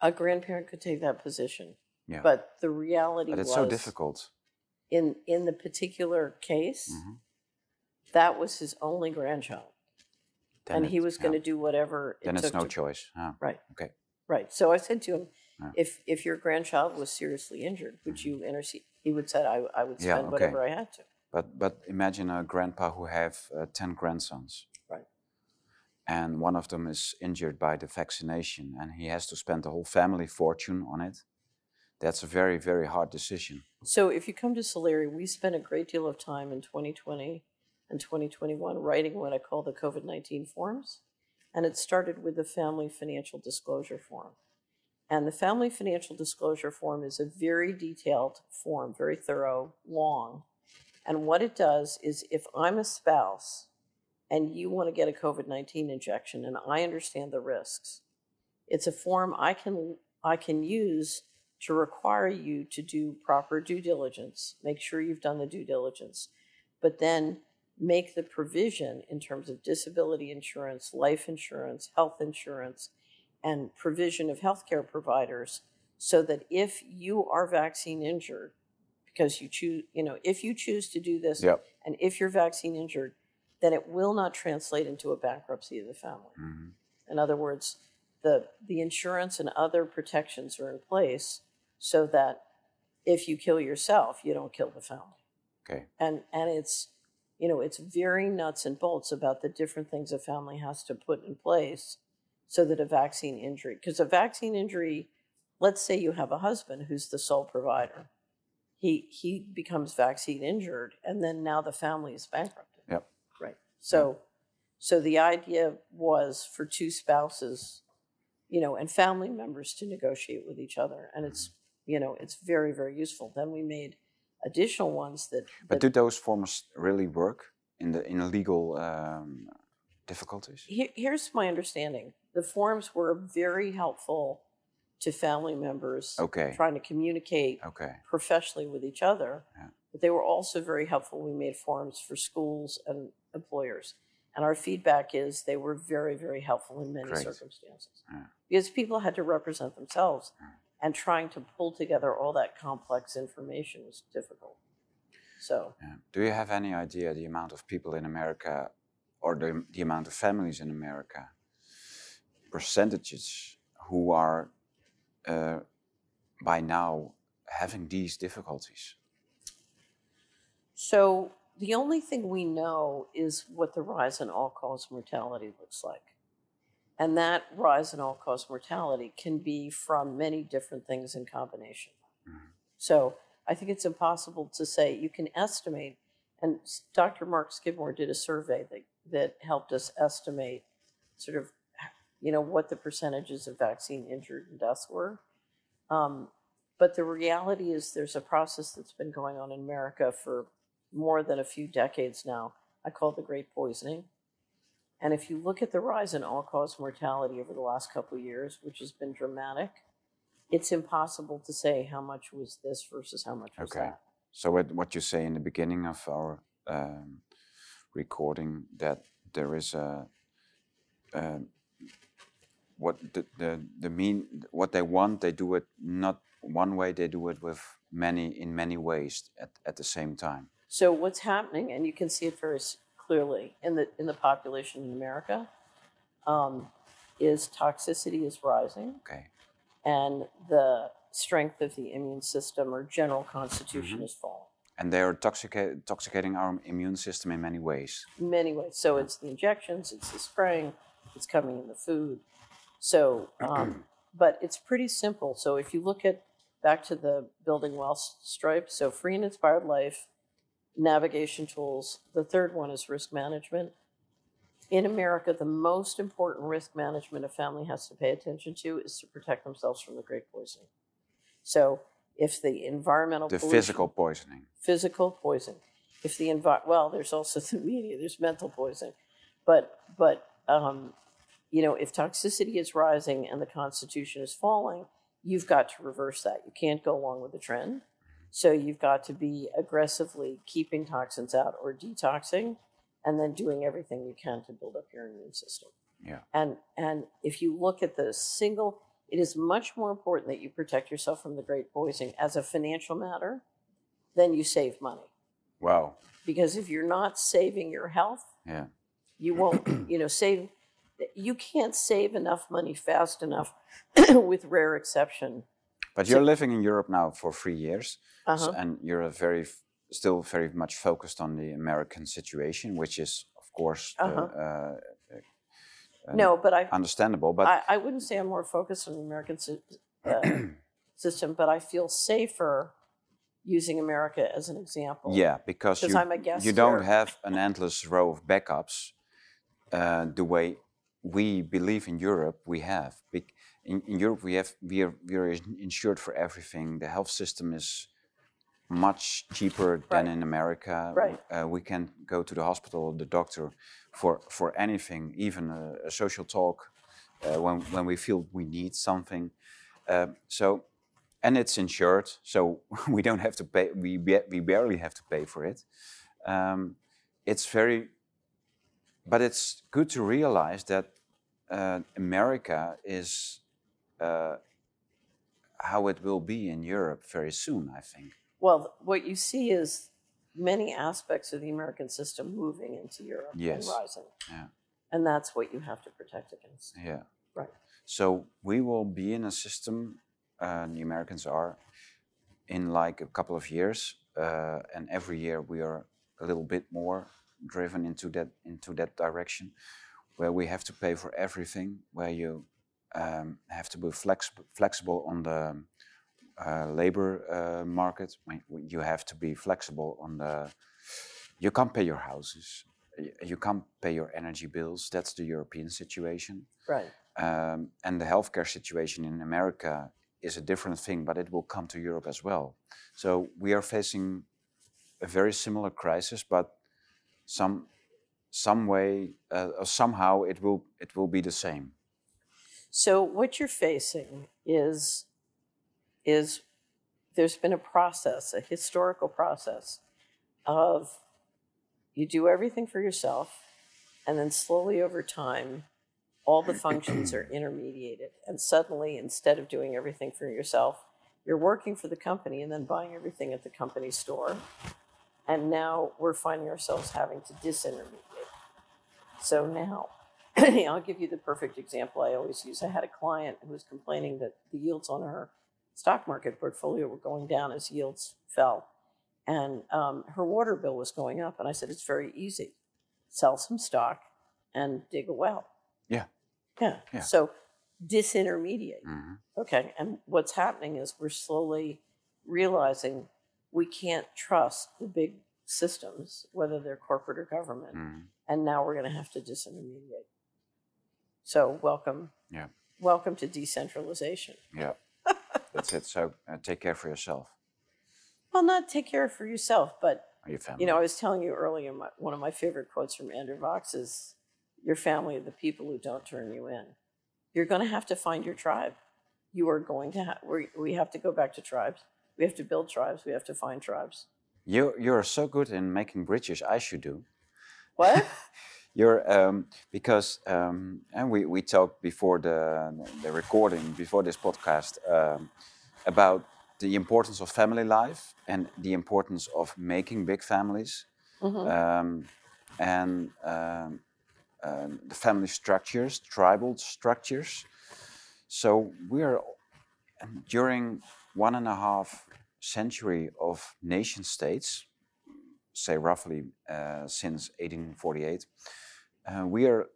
A grandparent could take that position. Yeah. But the reality was... But it's so difficult. In the particular case, mm-hmm. that was his only grandchild. And he was going to do whatever it took. Then it's no choice. Oh. Right. Okay. Right. So I said to him, yeah. if your grandchild was seriously injured, would mm-hmm. you intercede? He would say, I would spend whatever I had to. But imagine a grandpa who have 10 grandsons. Right. And one of them is injured by the vaccination, and he has to spend the whole family fortune on it. That's a very, very hard decision. So if you come to Solari, we spent a great deal of time in 2020 and 2021 writing what I call the COVID-19 forms. And it started with the Family Financial Disclosure Form. And the Family Financial Disclosure Form is a very detailed form, very thorough, long. And what it does is if I'm a spouse and you want to get a COVID-19 injection and I understand the risks, it's a form I can use to require you to do proper due diligence, make sure you've done the due diligence, but then make the provision in terms of disability insurance, life insurance, health insurance, and provision of healthcare providers so that if you are vaccine injured, because you choose, if you choose to do this, yep. and if you're vaccine injured, then it will not translate into a bankruptcy of the family. Mm-hmm. In other words, the insurance and other protections are in place so that if you kill yourself, you don't kill the family. Okay. And it's, it's very nuts and bolts about the different things a family has to put in place so that a vaccine injury, because a vaccine injury, let's say you have a husband who's the sole provider. He becomes vaccine injured, and then now the family is bankrupted. Yep. Right. So the idea was for two spouses, and family members to negotiate with each other. And it's, it's very, very useful. Then we made additional ones that... But do those forms really work in legal difficulties? Here's my understanding. The forms were very helpful to family members trying to communicate professionally with each other. Yeah. But they were also very helpful. We made forms for schools and employers. And our feedback is they were very, very helpful in many circumstances. Yeah. Because people had to represent themselves. Yeah. And trying to pull together all that complex information was difficult. So, yeah. Do you have any idea the amount of people in America or the amount of families in America, percentages who are by now having these difficulties? So the only thing we know is what the rise in all-cause mortality looks like. And that rise in all-cause mortality can be from many different things in combination. Mm-hmm. So I think it's impossible to say. You can estimate, and Dr. Mark Skidmore did a survey that helped us estimate sort of, what the percentages of vaccine injured and deaths were. But the reality is there's a process that's been going on in America for more than a few decades now. I call it the Great Poisoning. And if you look at the rise in all-cause mortality over the last couple of years, which has been dramatic, it's impossible to say how much was this versus how much was that. So what you say in the beginning of our recording, that there is a what they want, they do it not one way, they do it in many ways at the same time. So what's happening, and you can see it very clearly in the population in America, is toxicity is rising, and the strength of the immune system or general constitution is falling. And they are intoxicating our immune system in many ways. So it's the injections, it's the spraying, it's coming in the food. So, but it's pretty simple. So if you look at back to the building wealth stripe, so free and inspired life, navigation tools. The third one is risk management. In America, the most important risk management a family has to pay attention to is to protect themselves from the Great Poisoning. So if the environmental pollution, physical poisoning. If the there's also the media, there's mental poisoning. But if toxicity is rising and the Constitution is falling, you've got to reverse that. You can't go along with the trend. So you've got to be aggressively keeping toxins out or detoxing, and then doing everything you can to build up your immune system. Yeah. And if you look at the single, it is much more important that you protect yourself from the great poisoning as a financial matter than you save money. Wow. Because if you're not saving your health, yeah, you won't, save. You can't save enough money fast enough, with rare exception. But you're living in Europe now for 3 years, so, and you're still very much focused on the American situation, which is, of course, understandable. But I wouldn't say I'm more focused on the American system, but I feel safer using America as an example. Yeah, because you don't have an endless row of backups the way we believe in Europe we have. In Europe we are insured for everything. The health system is much cheaper than in America. Right. We can go to the hospital, the doctor, for anything, even a social talk when we feel we need something. And it's insured, so we don't have to pay. We barely have to pay for it. But it's good to realize that America is how it will be in Europe very soon, I think. Well, what you see is many aspects of the American system moving into Europe and rising. Yeah. And that's what you have to protect against. Yeah. Right. So we will be in a system, the Americans are, in like a couple of years, and every year we are a little bit more driven into that direction, where we have to pay for everything, where you have to be flexible on the labor market. You have to be flexible on the. You can't pay your houses. You can't pay your energy bills. That's the European situation. Right. And the healthcare situation in America is a different thing, but it will come to Europe as well. So we are facing a very similar crisis, but some way or somehow it will be the same. So what you're facing is there's been a process, a historical process of you do everything for yourself, and then slowly over time, all the functions are intermediated. And suddenly, instead of doing everything for yourself, you're working for the company and then buying everything at the company store. And now we're finding ourselves having to disintermediate. So now, I'll give you the perfect example I always use. I had a client who was complaining that the yields on her stock market portfolio were going down as yields fell. And her water bill was going up. And I said, it's very easy. Sell some stock and dig a well. Yeah. Yeah. Yeah. So disintermediate. Mm-hmm. Okay. And what's happening is we're slowly realizing we can't trust the big systems, whether they're corporate or government. Mm. And now we're going to have to disintermediate. So welcome. Yeah. Welcome to decentralization. Yeah. That's it. So take care for yourself. Well, not take care for yourself, but, your family. I was telling you earlier, one of my favorite quotes from Andrew Vox is, your family are the people who don't turn you in. You're going to have to find your tribe. You are going to have, we have to go back to tribes. We have to build tribes. We have to find tribes. You're so good in making bridges. I should do. What? And we talked before the recording, before this podcast, about the importance of family life and the importance of making big families, and the family structures, tribal structures. So we are during 1.5 century of nation states, say roughly since 1848, we are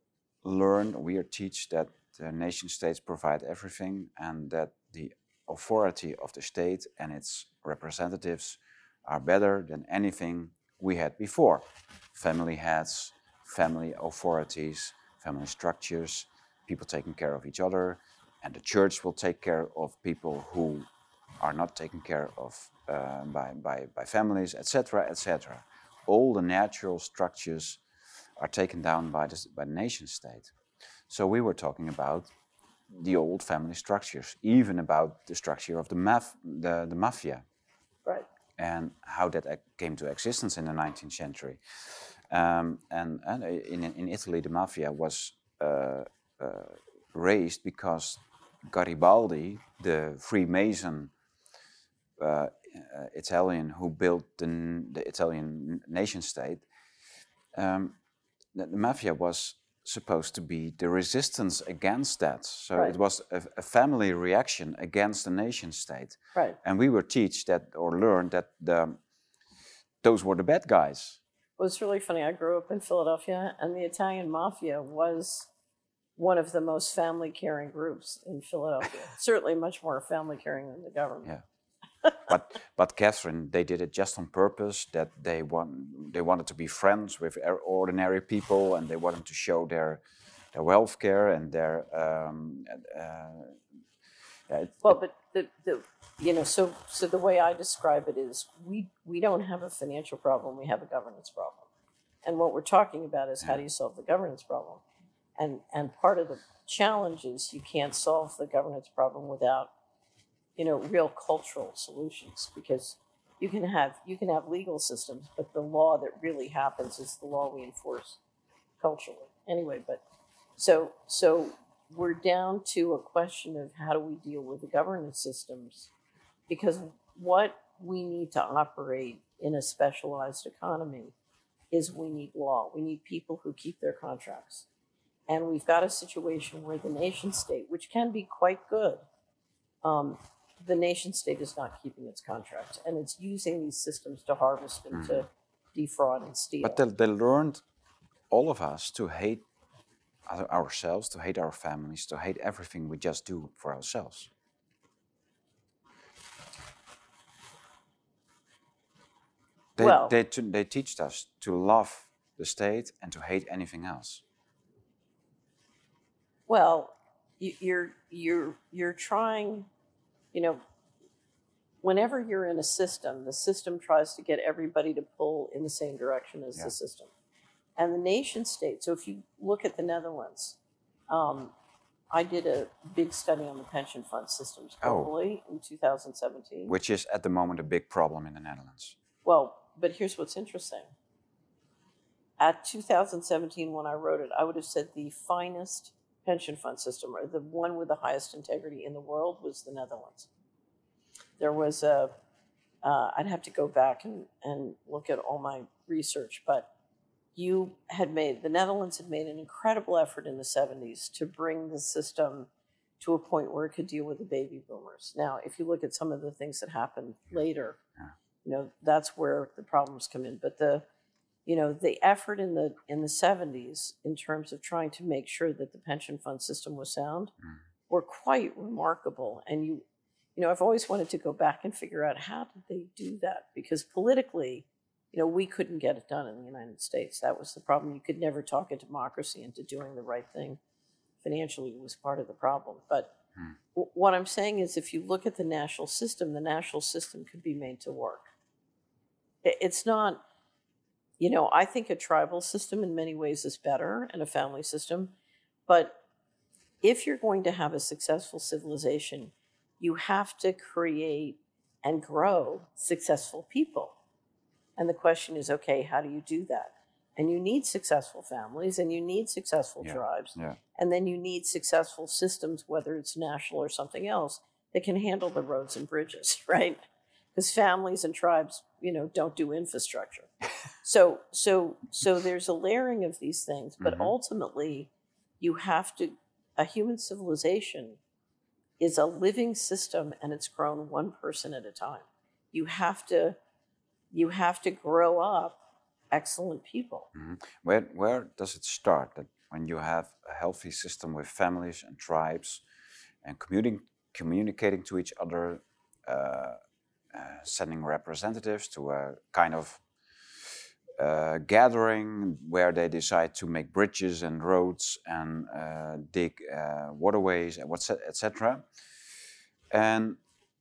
taught that the nation states provide everything and that the authority of the state and its representatives are better than anything we had before. Family heads, family authorities, family structures, people taking care of each other, and the church will take care of people who are not taken care of by families, etc., etc. All the natural structures are taken down by the nation state. So we were talking about the old family structures, even about the structure of the mafia. Right. and how that came to existence in the 19th century. And in Italy, the mafia was raised because Garibaldi, the Freemason Italian who built the Italian nation state, the mafia was supposed to be the resistance against that. So right. It was a family reaction against the nation state. Right. And we were learned that those were the bad guys. Well, it's really funny. I grew up in Philadelphia, and the Italian mafia was one of the most family-caring groups in Philadelphia. Certainly much more family-caring than the government. Yeah. But Catherine, they did it just on purpose. That they wanted to be friends with ordinary people, and they wanted to show their wealth care and their. So the way I describe it is, we don't have a financial problem. We have a governance problem, and what we're talking about is how do you solve the governance problem, and part of the challenge is you can't solve the governance problem without. Real cultural solutions, because you can have legal systems, but the law that really happens is the law we enforce culturally. Anyway, but so we're down to a question of how do we deal with the governance systems, because what we need to operate in a specialized economy is we need law. We need people who keep their contracts. And we've got a situation where the nation state, which can be quite good, the nation state is not keeping its contract, and it's using these systems to harvest and to defraud and steal. But they learned, all of us, to hate ourselves, to hate our families, to hate everything we just do for ourselves. They teach us to love the state and to hate anything else. Well, you're trying. Whenever you're in a system, the system tries to get everybody to pull in the same direction as the system. And the nation state, so if you look at the Netherlands, I did a big study on the pension fund systems globally in 2017. Which is at the moment a big problem in the Netherlands. Well, but here's what's interesting. At 2017, when I wrote it, I would have said the finest pension fund system, or the one with the highest integrity in the world, was the Netherlands. There was a, I'd have to go back and look at all my research, but the Netherlands had made an incredible effort in the 70s to bring the system to a point where it could deal with the baby boomers. Now, if you look at some of the things that happened later, that's where the problems come in. But the effort in the 70s in terms of trying to make sure that the pension fund system was sound were quite remarkable. And I've always wanted to go back and figure out how did they do that, because politically, we couldn't get it done in the United States. That was the problem. You could never talk a democracy into doing the right thing. Financially, it was part of the problem. But what I'm saying is, if you look at the national system could be made to work. It's not. I think a tribal system in many ways is better, and a family system. But if you're going to have a successful civilization, you have to create and grow successful people. And the question is, okay, how do you do that? And you need successful families, and you need successful tribes, and then you need successful systems, whether it's national or something else, that can handle the roads and bridges, right? Because families and tribes, don't do infrastructure. So there's a layering of these things, but ultimately a human civilization is a living system, and it's grown one person at a time. You have to grow up excellent people. Where does it start? That when you have a healthy system with families and tribes and communicating to each other, sending representatives to a kind of gathering where they decide to make bridges and roads and dig waterways and etc. And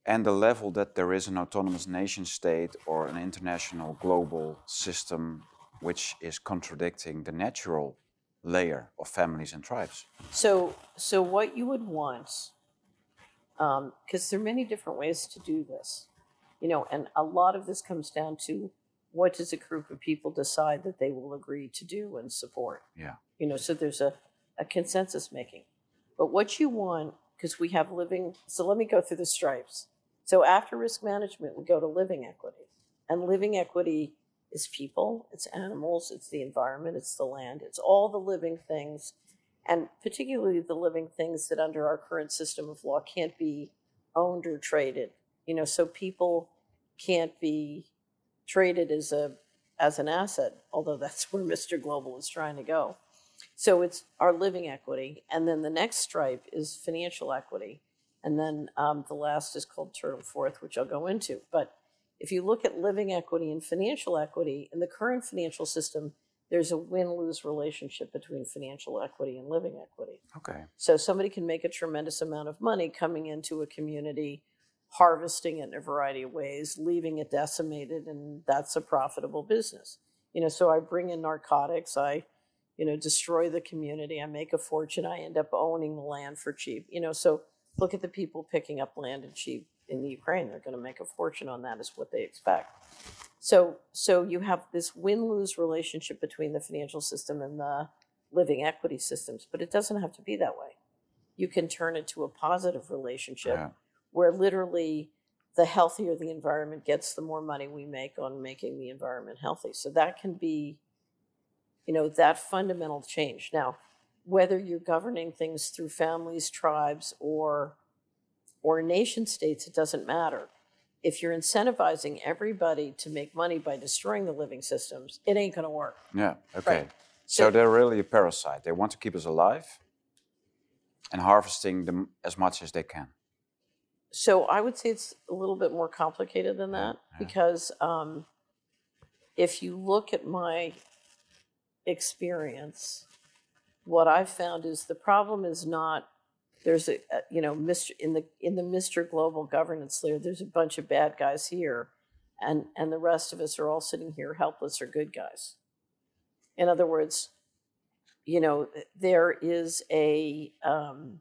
the level that there is an autonomous nation state or an international global system which is contradicting the natural layer of families and tribes. So what you would want, because there are many different ways to do this. You know, and a lot of this comes down to what does a group of people decide that they will agree to do and support? Yeah. You know, so there's a consensus making. But what you want, because we have living, so let me go through the stripes. So after risk management, we go to living equity. And living equity is people, it's animals, it's the environment, it's the land, it's all the living things, and particularly the living things that under our current system of law can't be owned or traded. You know, so people can't be traded as an asset, although that's where Mr. Global is trying to go. So it's our living equity. And then the next stripe is financial equity. And then the last is called Turtle Fourth, which I'll go into. But if you look at living equity and financial equity, in the current financial system, there's a win-lose relationship between financial equity and living equity. Okay. So somebody can make a tremendous amount of money coming into a community, harvesting it in a variety of ways, leaving it decimated, and that's a profitable business. You know, so I bring in narcotics, I, you know, destroy the community, I make a fortune, I end up owning the land for cheap. You know, so look at the people picking up land and cheap in the Ukraine, they're going to make a fortune on that is what they expect. So you have this win-lose relationship between the financial system and the living equity systems, but it doesn't have to be that way. You can turn it to a positive relationship where literally the healthier the environment gets, the more money we make on making the environment healthy. So that can be, you know, that fundamental change. Now, whether you're governing things through families, tribes, or nation states, it doesn't matter. If you're incentivizing everybody to make money by destroying the living systems, it ain't going to work. Yeah, okay. Right? So they're really a parasite. They want to keep us alive and harvesting them as much as they can. So I would say it's a little bit more complicated than that because if you look at my experience, what I've found is the problem is not there's a, you know, in the Mr. Global governance layer, there's a bunch of bad guys here, and the rest of us are all sitting here helpless or good guys. In other words, you know, there is a an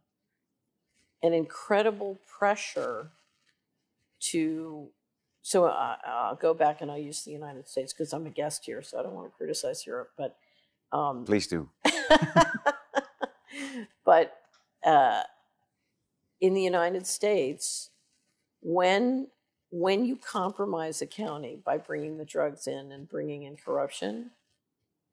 incredible pressure to. So I'll go back and I'll use the United States because I'm a guest here, so I don't want to criticize Europe, but please do. But. In the United States, when you compromise a county by bringing the drugs in and bringing in corruption,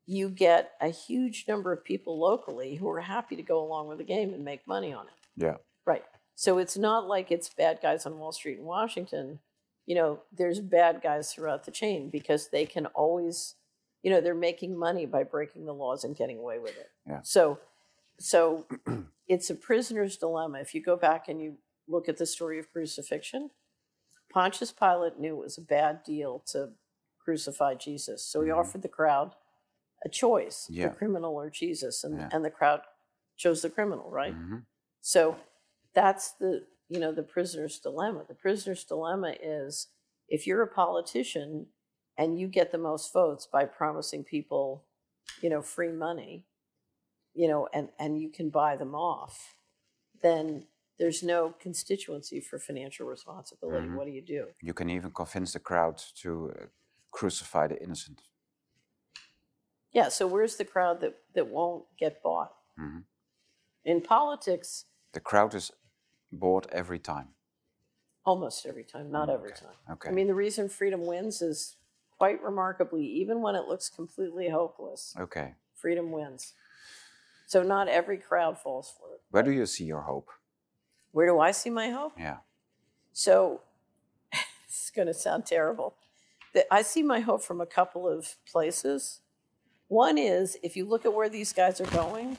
you get a huge number of people locally who are happy to go along with the game and make money on it. Yeah. Right. So it's not like it's bad guys on Wall Street in Washington. You know, there's bad guys throughout the chain because they can always, you know, they're making money by breaking the laws and getting away with it. Yeah. So it's a prisoner's dilemma. If you go back and you look at the story of crucifixion, Pontius Pilate knew it was a bad deal to crucify Jesus. So he offered the crowd a choice, the criminal or Jesus, and the crowd chose the criminal, right? So that's the, you know, the prisoner's dilemma. The prisoner's dilemma is if you're a politician and you get the most votes by promising people, you know, free money, you know, and you can buy them off, then there's no constituency for financial responsibility. What do you do? You can even convince the crowd to crucify the innocent. Yeah, so where's the crowd that won't get bought? In politics... The crowd is bought every time. Almost every time, not every time. Okay. I mean, the reason freedom wins is quite remarkably, even when it looks completely hopeless. Okay. Freedom wins. So not every crowd falls for it. Where do you see your hope? Where do I see my hope? Yeah. So it's going to sound terrible. I see my hope from a couple of places. One is if you look at where these guys are going,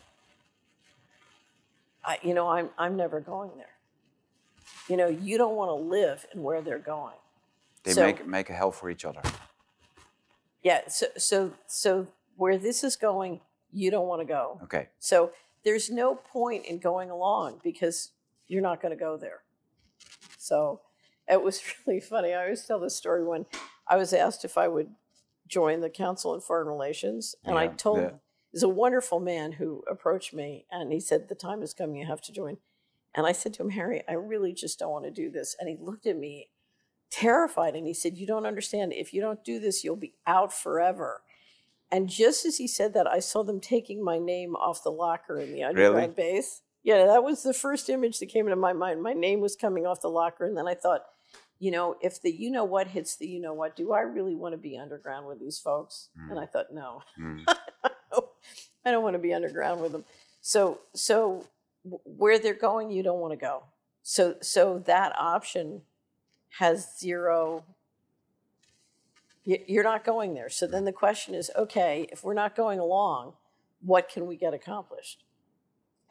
I'm never going there. You know, you don't want to live in where they're going. They make a hell for each other. Yeah. So where this is going. You don't want to go. Okay. So there's no point in going along because you're not going to go there. So it was really funny. I always tell this story when I was asked if I would join the Council on Foreign Relations. And I told him, there's a wonderful man who approached me and he said, the time is coming, you have to join. And I said to him, Harry, I really just don't want to do this. And he looked at me terrified. And he said, you don't understand. If you don't do this, you'll be out forever. And just as he said that, I saw them taking my name off the locker in the underground base. Yeah, that was the first image that came into my mind. My name was coming off the locker. And then I thought, you know, if the you-know-what hits the you-know-what, do I really want to be underground with these folks? Mm. And I thought, no, I don't want to be underground with them. So where they're going, you don't want to go. So that option has zero, you're not going there. So then the question is, okay, if we're not going along, what can we get accomplished?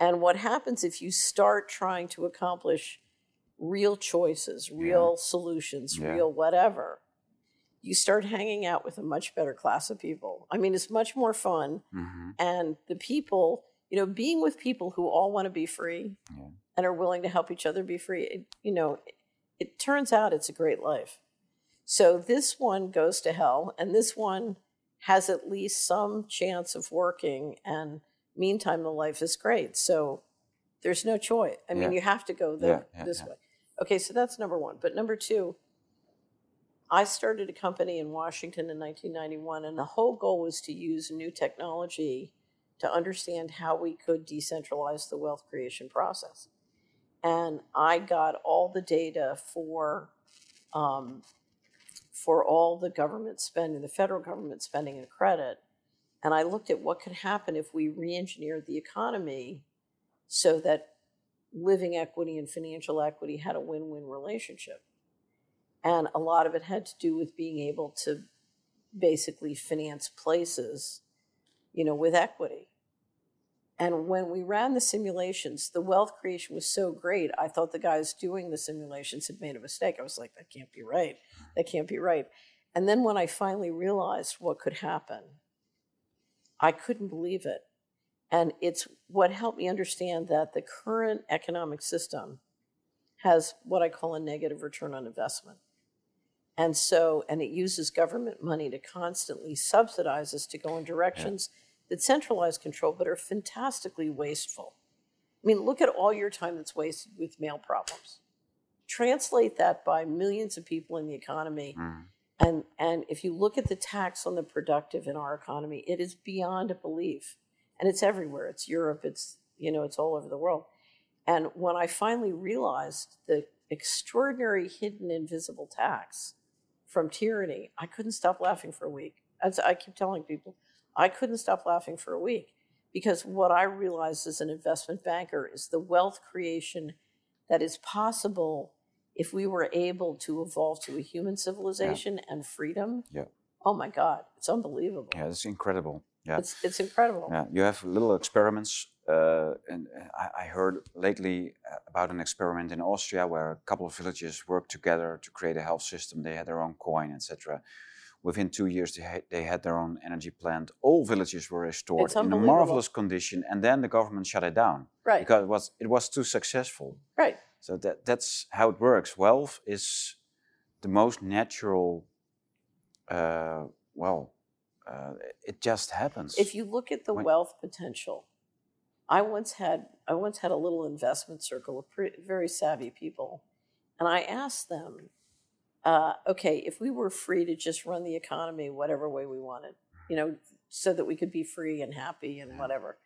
And what happens if you start trying to accomplish real choices, real solutions, real whatever, you start hanging out with a much better class of people. I mean, it's much more fun. Mm-hmm. And the people, you know, being with people who all want to be free and are willing to help each other be free, it turns out it's a great life. So this one goes to hell, and this one has at least some chance of working, and meantime, the life is great. So there's no choice. I mean, you have to go there this way. Okay, so that's number one. But number two, I started a company in Washington in 1991, and the whole goal was to use new technology to understand how we could decentralize the wealth creation process. And I got all the data for all the government spending, the federal government spending and credit. And I looked at what could happen if we re-engineered the economy so that living equity and financial equity had a win-win relationship. And a lot of it had to do with being able to basically finance places, you know, with equity. And when we ran the simulations, the wealth creation was so great, I thought the guys doing the simulations had made a mistake. I was like, that can't be right. That can't be right. And then when I finally realized what could happen, I couldn't believe it. And it's what helped me understand that the current economic system has what I call a negative return on investment. And so, and it uses government money to constantly subsidize us to go in directions that centralize control, but are fantastically wasteful. I mean, look at all your time that's wasted with mail problems. Translate that by millions of people in the economy. Mm. And if you look at the tax on the productive in our economy, it is beyond a belief. And it's everywhere. It's Europe. It's, you know, it's all over the world. And when I finally realized the extraordinary hidden invisible tax from tyranny, I couldn't stop laughing for a week. As I keep telling people, I couldn't stop laughing for a week, because what I realized as an investment banker is the wealth creation that is possible if we were able to evolve to a human civilization and freedom. Yeah. Oh my God, it's unbelievable. Yeah, it's incredible. Yeah, it's incredible. Yeah, you have little experiments, and I heard lately about an experiment in Austria where a couple of villages worked together to create a health system. They had their own coin, etc. Within 2 years, they had their own energy plant. All villages were restored in a marvelous condition, and then the government shut it down because it was too successful. Right. So that's how it works. Wealth is the most natural. It just happens. If you look at the wealth potential, I once had a little investment circle of very savvy people, and I asked them, okay, if we were free to just run the economy whatever way we wanted, you know, so that we could be free and happy and whatever,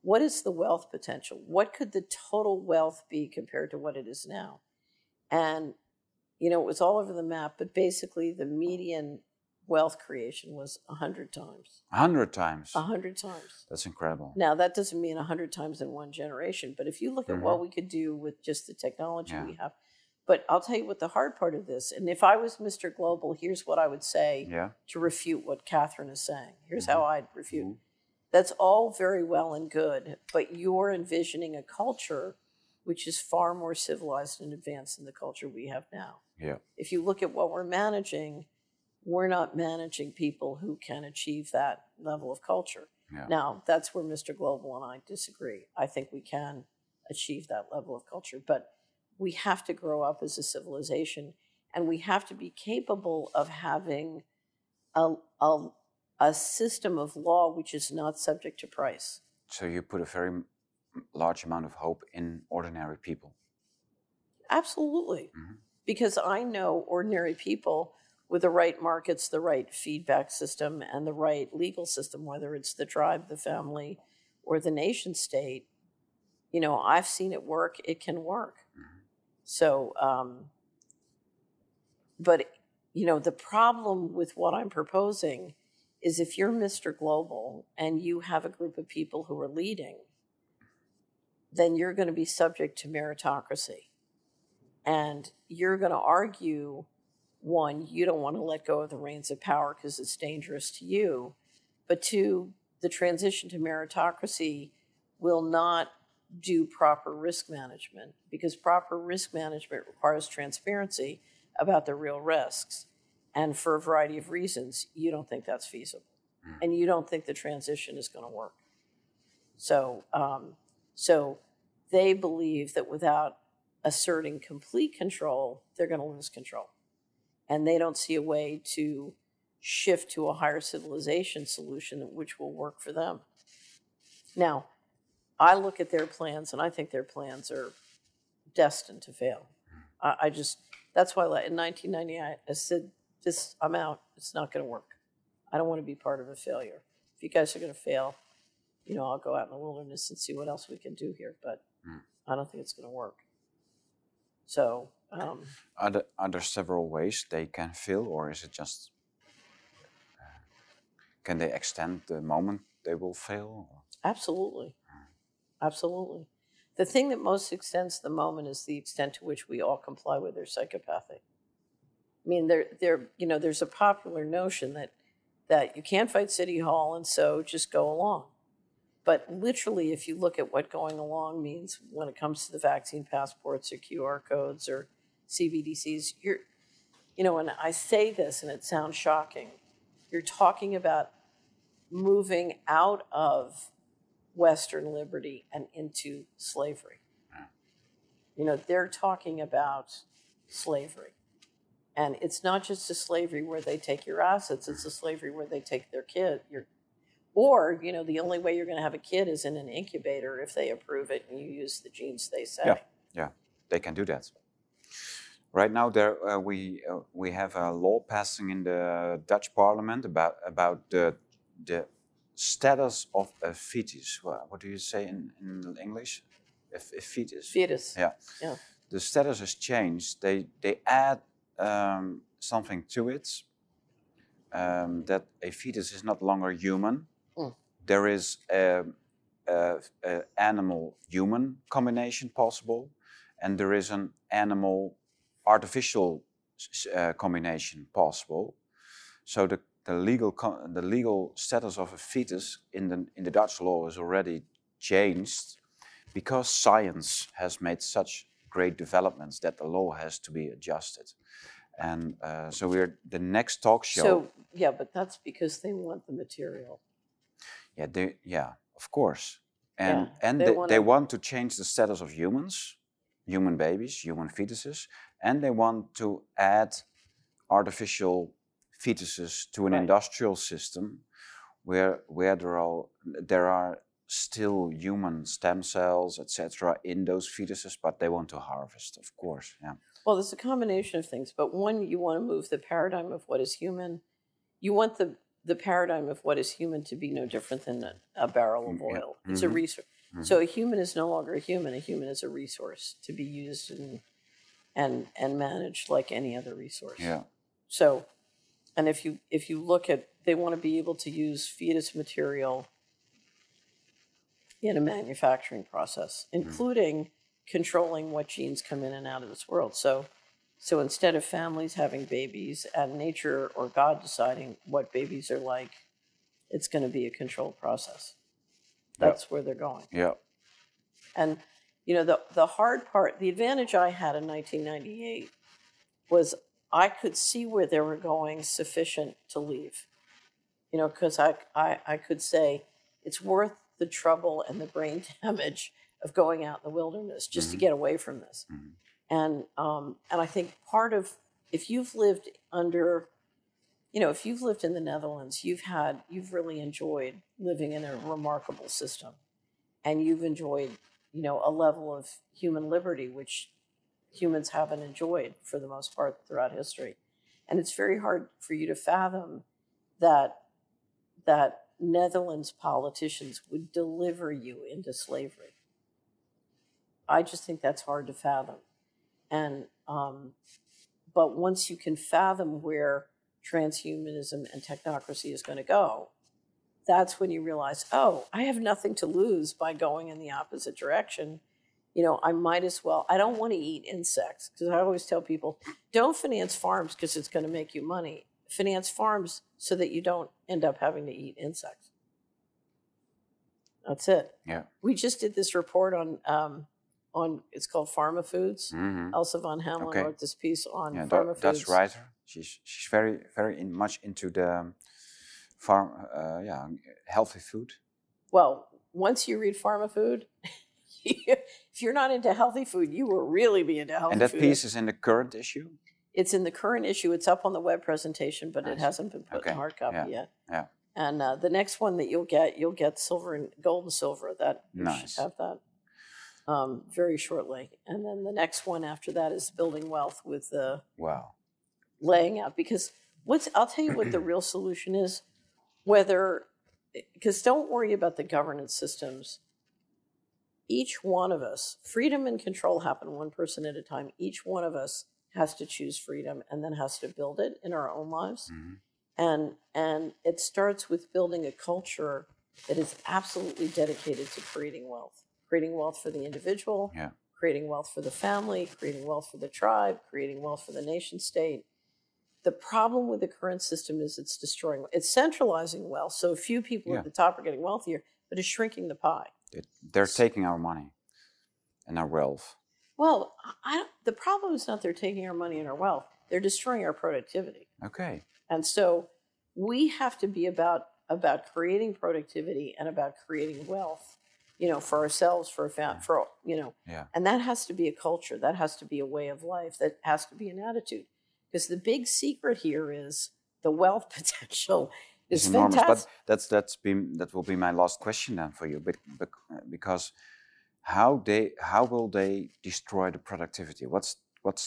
what is the wealth potential? What could the total wealth be compared to what it is now? And, you know, it was all over the map, but basically the median wealth creation was 100 times. 100 times? 100 times. That's incredible. Now, that doesn't mean 100 times in one generation, but if you look at what we could do with just the technology we have. But I'll tell you what the hard part of this, and if I was Mr. Global, here's what I would say to refute what Catherine is saying. Here's how I'd refute. Mm-hmm. That's all very well and good, but you're envisioning a culture which is far more civilized and advanced than the culture we have now. Yeah. If you look at what we're managing, we're not managing people who can achieve that level of culture. Yeah. Now, that's where Mr. Global and I disagree. I think we can achieve that level of culture, but we have to grow up as a civilization, and we have to be capable of having a system of law which is not subject to price. So you put a very large amount of hope in ordinary people. Absolutely. Mm-hmm. Because I know ordinary people with the right markets, the right feedback system, and the right legal system, whether it's the tribe, the family, or the nation state, you know, I've seen it work. It can work. Mm-hmm. So, but, you know, the problem with what I'm proposing is if you're Mr. Global and you have a group of people who are leading, then you're going to be subject to meritocracy. And you're going to argue, one, you don't want to let go of the reins of power because it's dangerous to you. But two, the transition to meritocracy will not do proper risk management, because proper risk management requires transparency about the real risks. And for a variety of reasons, you don't think that's feasible. And you don't think the transition is going to work. So, so they believe that without asserting complete control, they're going to lose control. And they don't see a way to shift to a higher civilization solution which will work for them. Now, I look at their plans, and I think their plans are destined to fail. I just, that's why in 1990, I said, this, I'm out. It's not going to work. I don't want to be part of a failure. If you guys are going to fail, you know, I'll go out in the wilderness and see what else we can do here. But I don't think it's going to work. So, are there several ways they can fail, or is it just can they extend the moment they will fail? Absolutely, absolutely. The thing that most extends the moment is the extent to which we all comply with their psychopathy. I mean, you know, there's a popular notion that you can't fight City Hall, and so just go along. But literally, if you look at what going along means when it comes to the vaccine passports or QR codes or CBDCs, you know, and I say this and it sounds shocking, you're talking about moving out of Western liberty and into slavery. You know, they're talking about slavery. And it's not just a slavery where they take your assets, it's a slavery where they take their kid, or, you know, the only way you're going to have a kid is in an incubator if they approve it and you use the genes they say. Yeah, yeah, they can do that. Right now, there we have a law passing in the Dutch parliament about the status of a fetus. What do you say in English? A fetus. Fetus. Yeah. Yeah. The status has changed. They add something to it, that a fetus is not longer human. There is a animal-human combination possible, and there is an animal-artificial combination possible. So the legal status of a fetus in the Dutch law is already changed because science has made such great developments that the law has to be adjusted. And so we're the next talk show. So yeah, but that's because they want the material. Yeah, of course, and they want to change the status of humans, human babies, human fetuses, and they want to add artificial fetuses to an industrial system, where there are still human stem cells, etc., in those fetuses, but they want to harvest, of course. Yeah. Well, there's a combination of things, but one, you want to move the paradigm of what is human. You want the paradigm of what is human to be no different than a barrel of oil. It's a resource. So a human is no longer a human. A human is a resource to be used and managed like any other resource. Yeah. So, and if you look at, they want to be able to use fetus material in a manufacturing process, including controlling what genes come in and out of this world. So instead of families having babies and nature or God deciding what babies are like, it's going to be a controlled process. That's where they're going. Yeah. And, you know, the hard part, the advantage I had in 1998 was I could see where they were going sufficient to leave. You know, because I could say it's worth the trouble and the brain damage of going out in the wilderness just to get away from this. And I think part of, if you've lived under, you know, if you've lived in the Netherlands, you've really enjoyed living in a remarkable system. And you've enjoyed, you know, a level of human liberty, which humans haven't enjoyed for the most part throughout history. And it's very hard for you to fathom that Netherlands politicians would deliver you into slavery. I just think that's hard to fathom. And but once you can fathom where transhumanism and technocracy is going to go, that's when you realize, oh, I have nothing to lose by going in the opposite direction. You know, I might as well. I don't want to eat insects, because I always tell people, don't finance farms because it's going to make you money. Finance farms so that you don't end up having to eat insects. That's it. Yeah. We just did this report on it's called Pharma Foods. Mm-hmm. Elsa von Hamelen wrote this piece on Pharma Foods. That's right. She's very much into the farm, healthy food. Well, once you read Pharma Food, if you're not into healthy food, you will really be into healthy food. And that piece is in the current issue? It's in the current issue. It's up on the web presentation, but it hasn't been put in hard copy yet. Yeah. And the next one that you'll get silver and gold and silver. That you should have that very shortly. And then the next one after that is building wealth with the laying out. Because I'll tell you what the real solution is. Because don't worry about the governance systems. Each one of us, freedom and control happen one person at a time. Each one of us has to choose freedom and then has to build it in our own lives. Mm-hmm. And it starts with building a culture that is absolutely dedicated to creating wealth for the individual, creating wealth for the family, creating wealth for the tribe, creating wealth for the nation state. The problem with the current system is it's destroying, it's centralizing wealth. So a few people at the top are getting wealthier, but it's shrinking the pie. They're taking our money and our wealth. Well, the problem is not they're taking our money and our wealth. They're destroying our productivity. Okay. And so we have to be about creating productivity and about creating wealth, you know, for ourselves, for a family, for, you know. Yeah. And that has to be a culture. That has to be a way of life. That has to be an attitude. Because the big secret here is the wealth potential is enormous. Fantastic. But that will be my last question then for you, because... How will they destroy the productivity? What's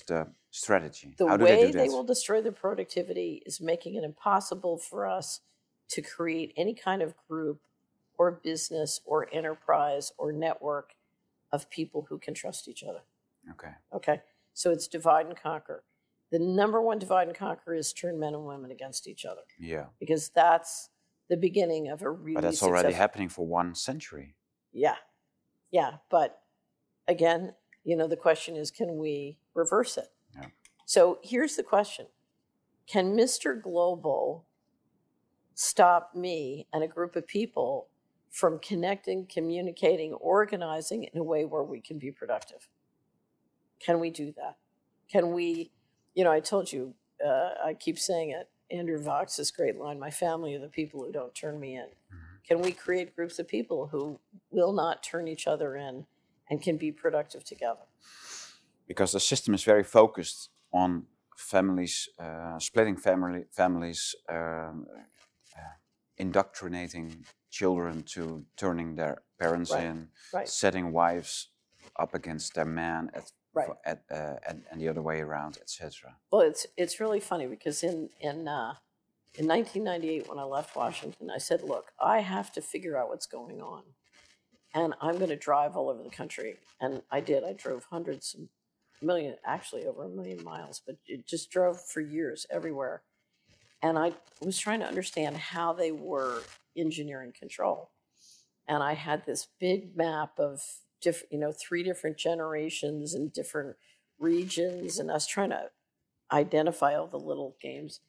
the strategy? How do they do this? The way they will destroy the productivity is making it impossible for us to create any kind of group or business or enterprise or network of people who can trust each other. Okay. Okay. So it's divide and conquer. The number one divide and conquer is turn men and women against each other. Yeah. Because that's the beginning of a really But that's already happening for 1 century. Yeah. Yeah, but again, you know, the question is, can we reverse it? Yeah. So here's the question. Can Mr. Global stop me and a group of people from connecting, communicating, organizing in a way where we can be productive? Can we do that? Can we, you know, I told you, I keep saying it, Andrew Vox's great line, my family are the people who don't turn me in. Can we create groups of people who will not turn each other in and can be productive together? Because the system is very focused on families, splitting families, indoctrinating children to turning their parents in, setting wives up against their men, and the other way around, etc. Well, it's really funny because in 1998, when I left Washington, I said, look, I have to figure out what's going on. And I'm going to drive all over the country. And I did. I drove over 1 million miles, but it just drove for years everywhere. And I was trying to understand how they were engineering control. And I had this big map of, 3 different generations and different regions. And I was trying to identify all the little games.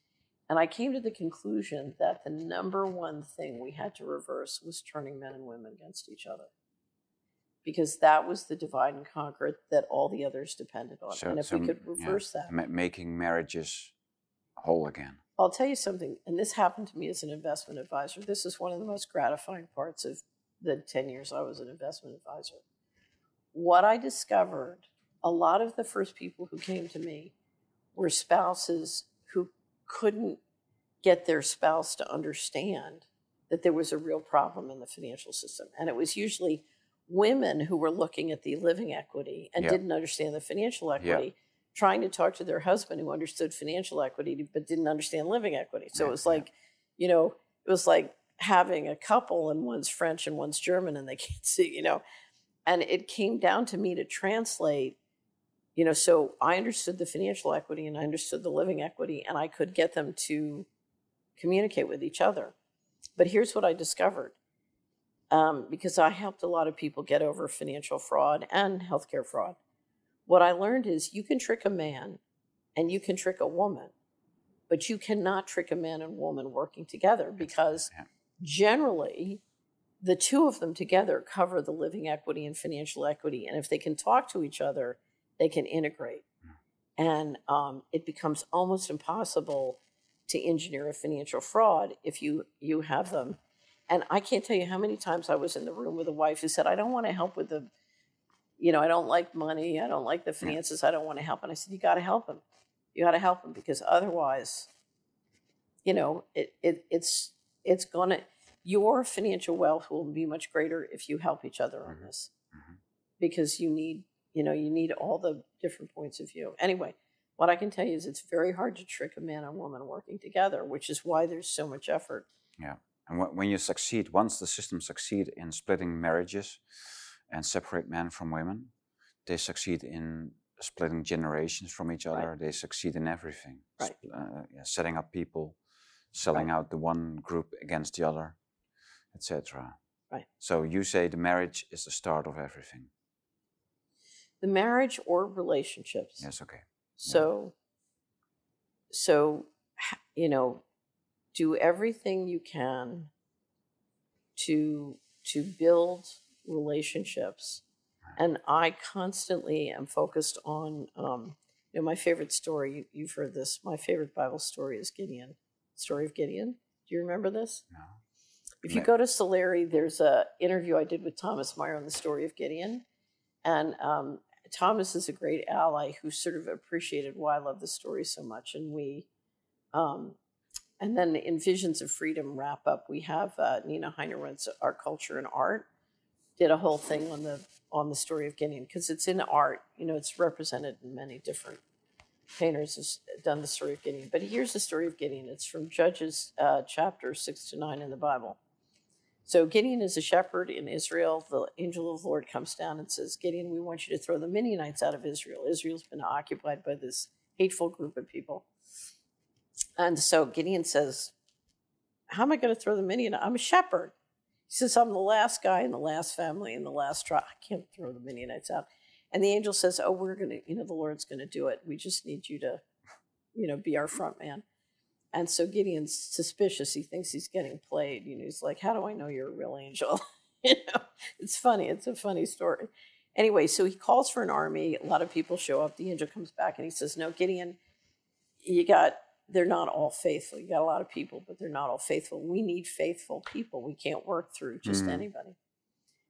And I came to the conclusion that the number one thing we had to reverse was turning men and women against each other. Because that was the divide and conquer that all the others depended on. So, and if we could reverse that. Making marriages whole again. I'll tell you something, and this happened to me as an investment advisor. This is one of the most gratifying parts of the 10 years I was an investment advisor. What I discovered, a lot of the first people who came to me were spouses who couldn't get their spouse to understand that there was a real problem in the financial system. And it was usually women who were looking at the living equity and didn't understand the financial equity, trying to talk to their husband who understood financial equity but didn't understand living equity. So it was like, you know, it was like having a couple and one's French and one's German and they can't see, you know. And it came down to me to translate, you know, so I understood the financial equity and I understood the living equity and I could get them to communicate with each other. But here's what I discovered. Because I helped a lot of people get over financial fraud and healthcare fraud. What I learned is you can trick a man and you can trick a woman, but you cannot trick a man and woman working together because generally the two of them together cover the living equity and financial equity. And if they can talk to each other, they can integrate. And it becomes almost impossible to engineer a financial fraud if you have them. And I can't tell you how many times I was in the room with a wife who said, I don't want to help with the, you know, I don't like money. I don't like the finances. I don't want to help. And I said, you got to help him. You got to help him because otherwise, you know, it's going to, your financial wealth will be much greater if you help each other on this because you need, you know, you need all the different points of view. Anyway, what I can tell you is it's very hard to trick a man and woman working together, which is why there's so much effort. Yeah. And when you succeed, once the system succeeds in splitting marriages and separate men from women, they succeed in splitting generations from each other. They succeed in everything. Setting up people, selling out the one group against the other, etc. So you say the marriage is the start of everything. The marriage or relationships. Yes, okay. So, so you know, do everything you can to build relationships. And I constantly am focused on, you know, my favorite story, you've heard this, my favorite Bible story is Gideon, story of Gideon. Do you remember this? No. If you go to Solari, there's an interview I did with Thomas Meyer on the story of Gideon. And Thomas is a great ally who sort of appreciated why I love the story so much. And we... and then in Visions of Freedom wrap-up, we have Nina Heiner runs Art, Culture, and Art, did a whole thing on the story of Gideon, because it's in art. You know, it's represented in many different painters have done the story of Gideon. But here's the story of Gideon. It's from Judges chapter 6 to 9 in the Bible. So Gideon is a shepherd in Israel. The angel of the Lord comes down and says, Gideon, we want you to throw the Midianites out of Israel. Israel's been occupied by this hateful group of people. And so Gideon says, how am I going to throw the Midianites? I'm a shepherd. He says, I'm the last guy in the last family in the last tribe. I can't throw the Midianites out. And the angel says, oh, we're going to, you know, the Lord's going to do it. We just need you to, you know, be our front man. And so Gideon's suspicious. He thinks he's getting played. You know, he's like, how do I know you're a real angel? You know, it's funny. It's a funny story. Anyway, so he calls for an army. A lot of people show up. The angel comes back and he says, no, Gideon, you got... They're not all faithful. You got a lot of people, but they're not all faithful. We need faithful people. We can't work through just anybody.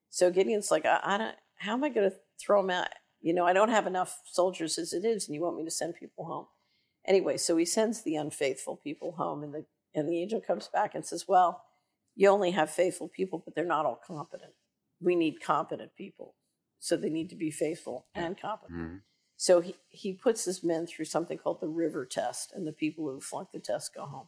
So Gideon's like, I don't. How am I going to throw them out? You know, I don't have enough soldiers as it is, and you want me to send people home. Anyway, so he sends the unfaithful people home, and the angel comes back and says, well, you only have faithful people, but they're not all competent. We need competent people. So they need to be faithful and competent. So he puts his men through something called the river test, and the people who flunk the test go home.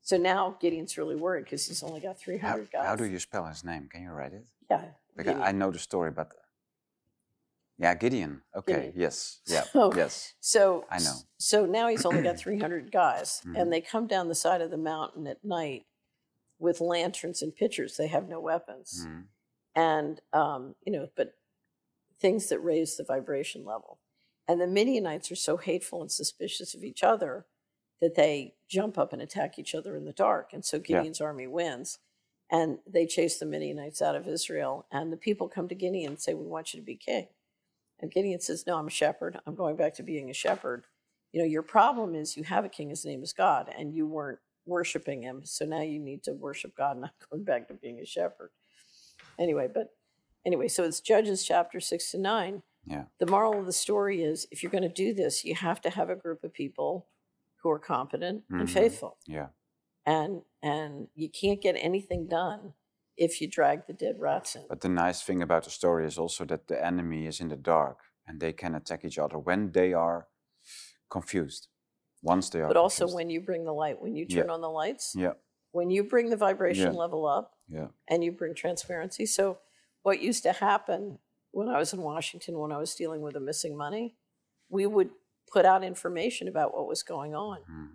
So now Gideon's really worried because he's only got 300 guys. How do you spell his name? Can you write it? Yeah. Because Gideon. I know the story, but... Yeah, Gideon. Okay, Gideon. Yes. Yeah, so, yes. So, I know. So now he's only got 300 guys, and they come down the side of the mountain at night with lanterns and pitchers. They have no weapons. And, you know, but... things that raise the vibration level. And the Midianites are so hateful and suspicious of each other that they jump up and attack each other in the dark. And so Gideon's army wins. And they chase the Midianites out of Israel. And the people come to Gideon and say, we want you to be king. And Gideon says, no, I'm a shepherd. I'm going back to being a shepherd. You know, your problem is you have a king. His name is God. And you weren't worshiping him. So now you need to worship God, not going back to being a shepherd. Anyway, but... Anyway, so it's Judges chapter 6 to 9. Yeah. The moral of the story is, if you're going to do this, you have to have a group of people who are competent and faithful. Yeah. And you can't get anything done if you drag the dead rats in. But the nice thing about the story is also that the enemy is in the dark and they can attack each other when they are confused. Once they are But also confused. When you bring the light, when you turn on the lights, when you bring the vibration level up, and you bring transparency. So what used to happen when I was in Washington, when I was dealing with the missing money, we would put out information about what was going on. Mm.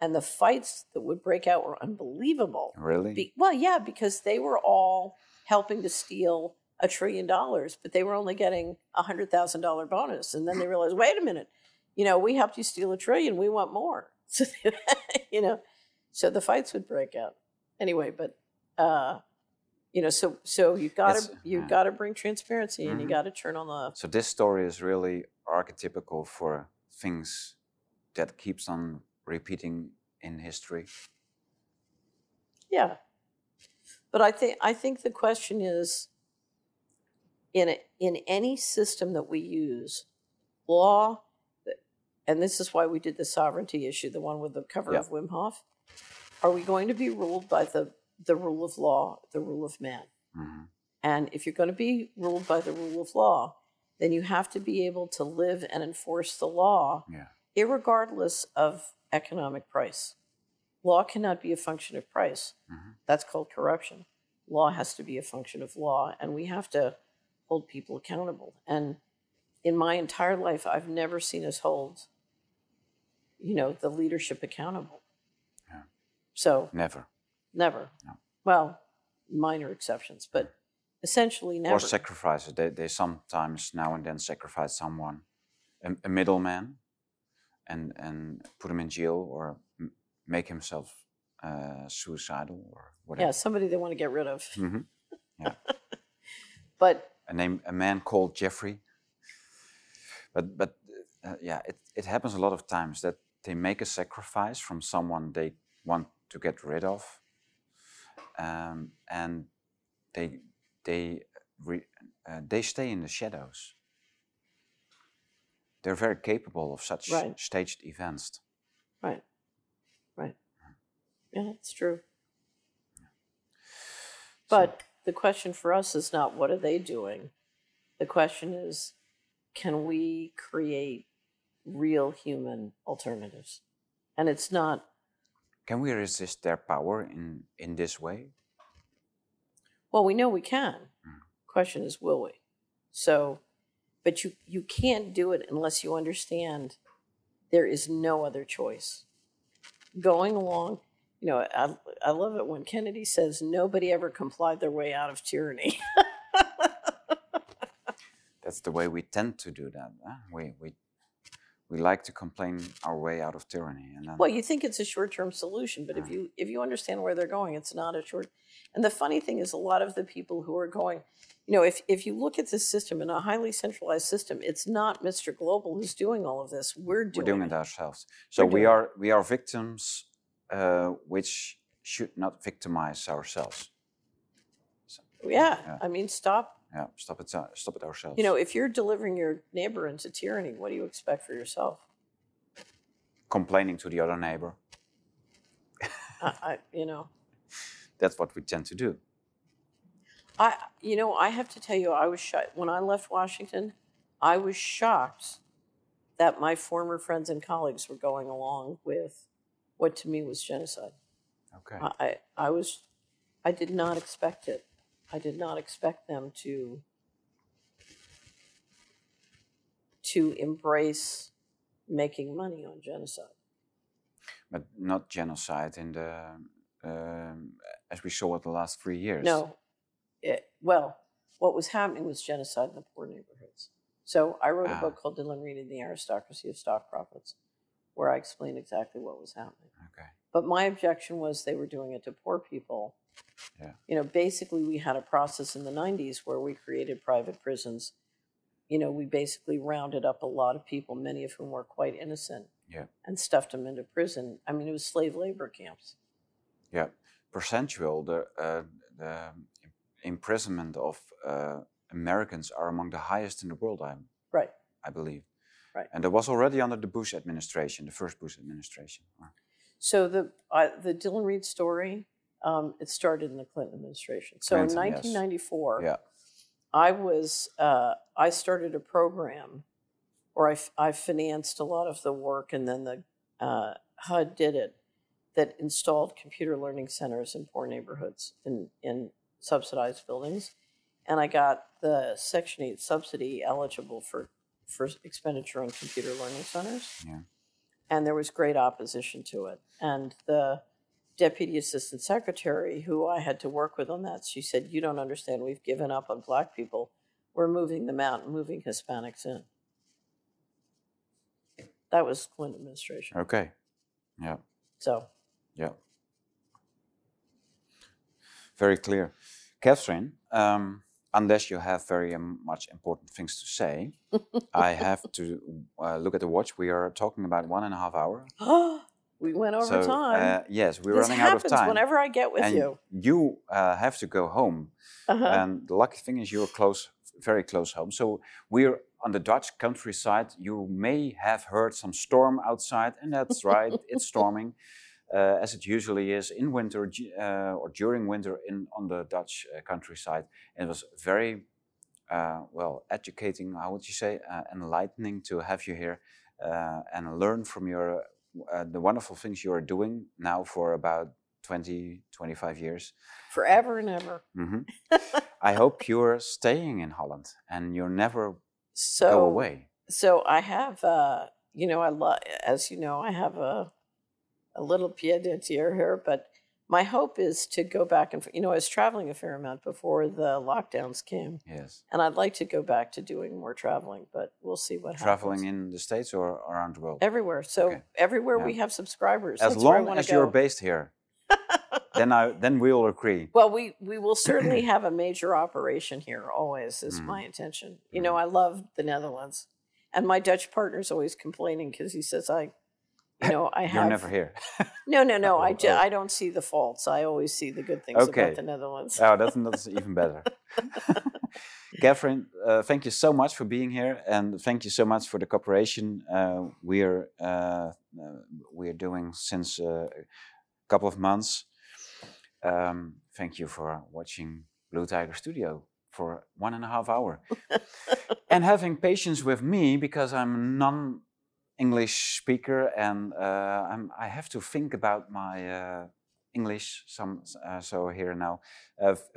And the fights that would break out were unbelievable. Really? Well, yeah, because they were all helping to steal $1 trillion, but they were only getting $100,000 bonus. And then they realized, wait a minute, you know, we helped you steal $1 trillion. We want more. So, you know, so the fights would break out anyway. But, you know, so you got to bring transparency and you got to turn on the. So this story is really archetypical for things that keeps on repeating in history. Yeah, but I think the question is, in any system that we use, law, and this is why we did the sovereignty issue, the one with the cover of Wim Hof. Are we going to be ruled by the rule of law, the rule of man? Mm-hmm. And if you're going to be ruled by the rule of law, then you have to be able to live and enforce the law, irregardless of economic price. Law cannot be a function of price. Mm-hmm. That's called corruption. Law has to be a function of law, and we have to hold people accountable. And in my entire life, I've never seen us hold, you know, the leadership accountable. Yeah. So never. No. Well, minor exceptions, but essentially never. Or sacrifices. They sometimes now and then sacrifice someone, a middleman. And put him in jail or make himself suicidal or whatever. Yeah, somebody they want to get rid of. Mm-hmm. Yeah. But a man called Jeffrey. But yeah, it happens a lot of times that they make a sacrifice from someone they want to get rid of, and they stay in the shadows. They're very capable of such staged events. Right. Yeah, that's true. Yeah. But the question for us is not what are they doing? The question is, can we create real human alternatives? And it's not... Can we resist their power in this way? Well, we know we can. Mm. Question is, will we? So... But you can't do it unless you understand there is no other choice. Going along, you know, I love it when Kennedy says nobody ever complied their way out of tyranny. That's the way we tend to do that. Huh? We like to complain our way out of tyranny. And then... Well, you think it's a short-term solution, but if you understand where they're going, it's not a short. And the funny thing is, a lot of the people who are going, you know, if you look at this system in a highly centralized system, it's not Mr. Global who's doing all of this. We're doing it ourselves. So we are victims, which should not victimize ourselves. So, yeah, I mean, stop. Yeah, stop it ourselves. You know, if you're delivering your neighbor into tyranny, what do you expect for yourself? Complaining to the other neighbor. You know. That's what we tend to do. I have to tell you, I was shocked. When I left Washington, I was shocked that my former friends and colleagues were going along with what to me was genocide. Okay. I did not expect it. I did not expect them to embrace making money on genocide. But not genocide in the as we saw it the last 3 years. No. Well, what was happening was genocide in the poor neighborhoods. So I wrote a book called Dylan Reed and the Aristocracy of Stock Profits, where I explained exactly what was happening. Okay. But my objection was they were doing it to poor people. Yeah. You know, basically we had a process in the 90s where we created private prisons. You know, we basically rounded up a lot of people, many of whom were quite innocent, and stuffed them into prison. I mean, it was slave labor camps. Yeah. Percentual, the imprisonment of Americans are among the highest in the world, I believe. Right. And that was already under the Bush administration, the first Bush administration. So the Dylan Reed story... It started in the Clinton administration. So Clinton, in 1994, yes. I started a program, or I financed a lot of the work, and then the HUD did it, that installed computer learning centers in poor neighborhoods in subsidized buildings. And I got the Section 8 subsidy eligible for expenditure on computer learning centers. Yeah. And there was great opposition to it. And the Deputy Assistant Secretary, who I had to work with on that, she said, "You don't understand. We've given up on black people. We're moving them out and moving Hispanics in." That was Clinton administration. Okay. Yeah. So. Yeah. Very clear. Catherine, unless you have very much important things to say, I have to look at the watch. We are talking about 1.5 hours. We went over time. Yes, we're running out of time. This happens whenever I get with you. You have to go home. Uh-huh. And the lucky thing is you're close, very close home. So we're on the Dutch countryside. You may have heard some storm outside, and that's right, it's storming. As it usually is in winter or during winter on the Dutch countryside. And it was very, well, educating, how would you say, enlightening to have you here and learn from your, the wonderful things you are doing now for about 20, 25 years. Forever and ever. Mm-hmm. I hope you're staying in Holland and you'll never go away. So I have, you know, as you know, I have a little pied à terre here, but my hope is to go back and, you know, I was traveling a fair amount before the lockdowns came. Yes. And I'd like to go back to doing more traveling, but we'll see what happens. Traveling in the States or around the world? Everywhere. So okay. Everywhere yeah. We have subscribers. As That's long as you're based here. Then we'll agree. Well, we will certainly have a major operation here always is my intention. You know, I love the Netherlands. And my Dutch partner's always complaining because he says you know, You're never here. No. I don't see the faults. I always see the good things about the Netherlands. Oh, that's even better. Catherine, thank you so much for being here, and thank you so much for the cooperation we are doing since a couple of months. Thank you for watching Blue Tiger Studio for 1.5 hours and having patience with me because I'm non-English speaker, and I have to think about my English so here now.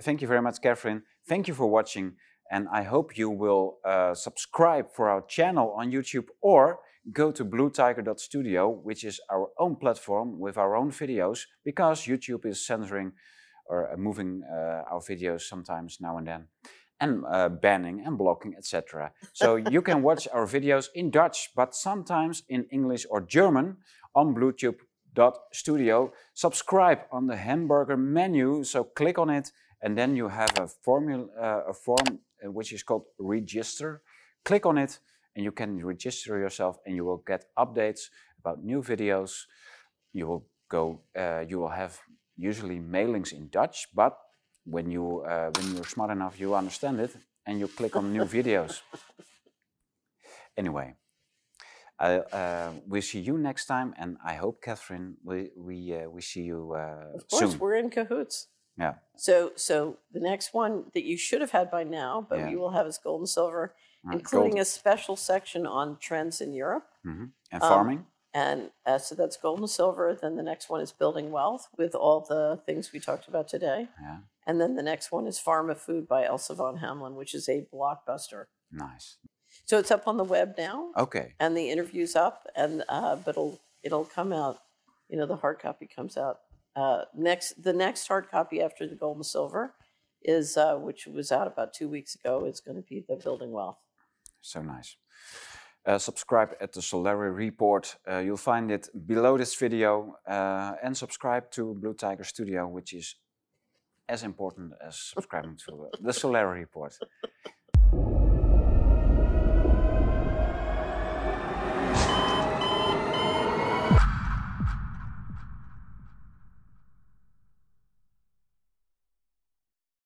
Thank you very much, Catherine. Thank you for watching, and I hope you will subscribe for our channel on YouTube or go to bluetiger.studio, which is our own platform with our own videos, because YouTube is censoring or moving our videos sometimes now and then. And banning and blocking, etc. So you can watch our videos in Dutch, but sometimes in English or German on bluetiger.studio. Subscribe on the hamburger menu, so click on it, and then you have a form which is called register. Click on it, and you can register yourself, and you will get updates about new videos. You will have usually mailings in Dutch, but when you're smart enough, you understand it, and you click on new videos. Anyway, we see you next time, and I hope, Catherine, we see you soon. Of course, we're in cahoots. Yeah. So the next one that you should have had by now, but we will have is gold and silver, including a special section on trends in Europe. And farming. And so that's gold and silver. Then the next one is building wealth with all the things we talked about today. Yeah. And then the next one is Pharma Food by Elsa von Hamelen, which is a blockbuster. Nice. So it's up on the web now. Okay. And the interview's up, and but it'll come out. You know, the hard copy comes out the next hard copy after the gold and silver is which was out about 2 weeks ago. It's going to be the building wealth. So nice. Subscribe at the Solari Report. You'll find it below this video. And subscribe to Blue Tiger Studio, which is as important as subscribing to the Solari Report.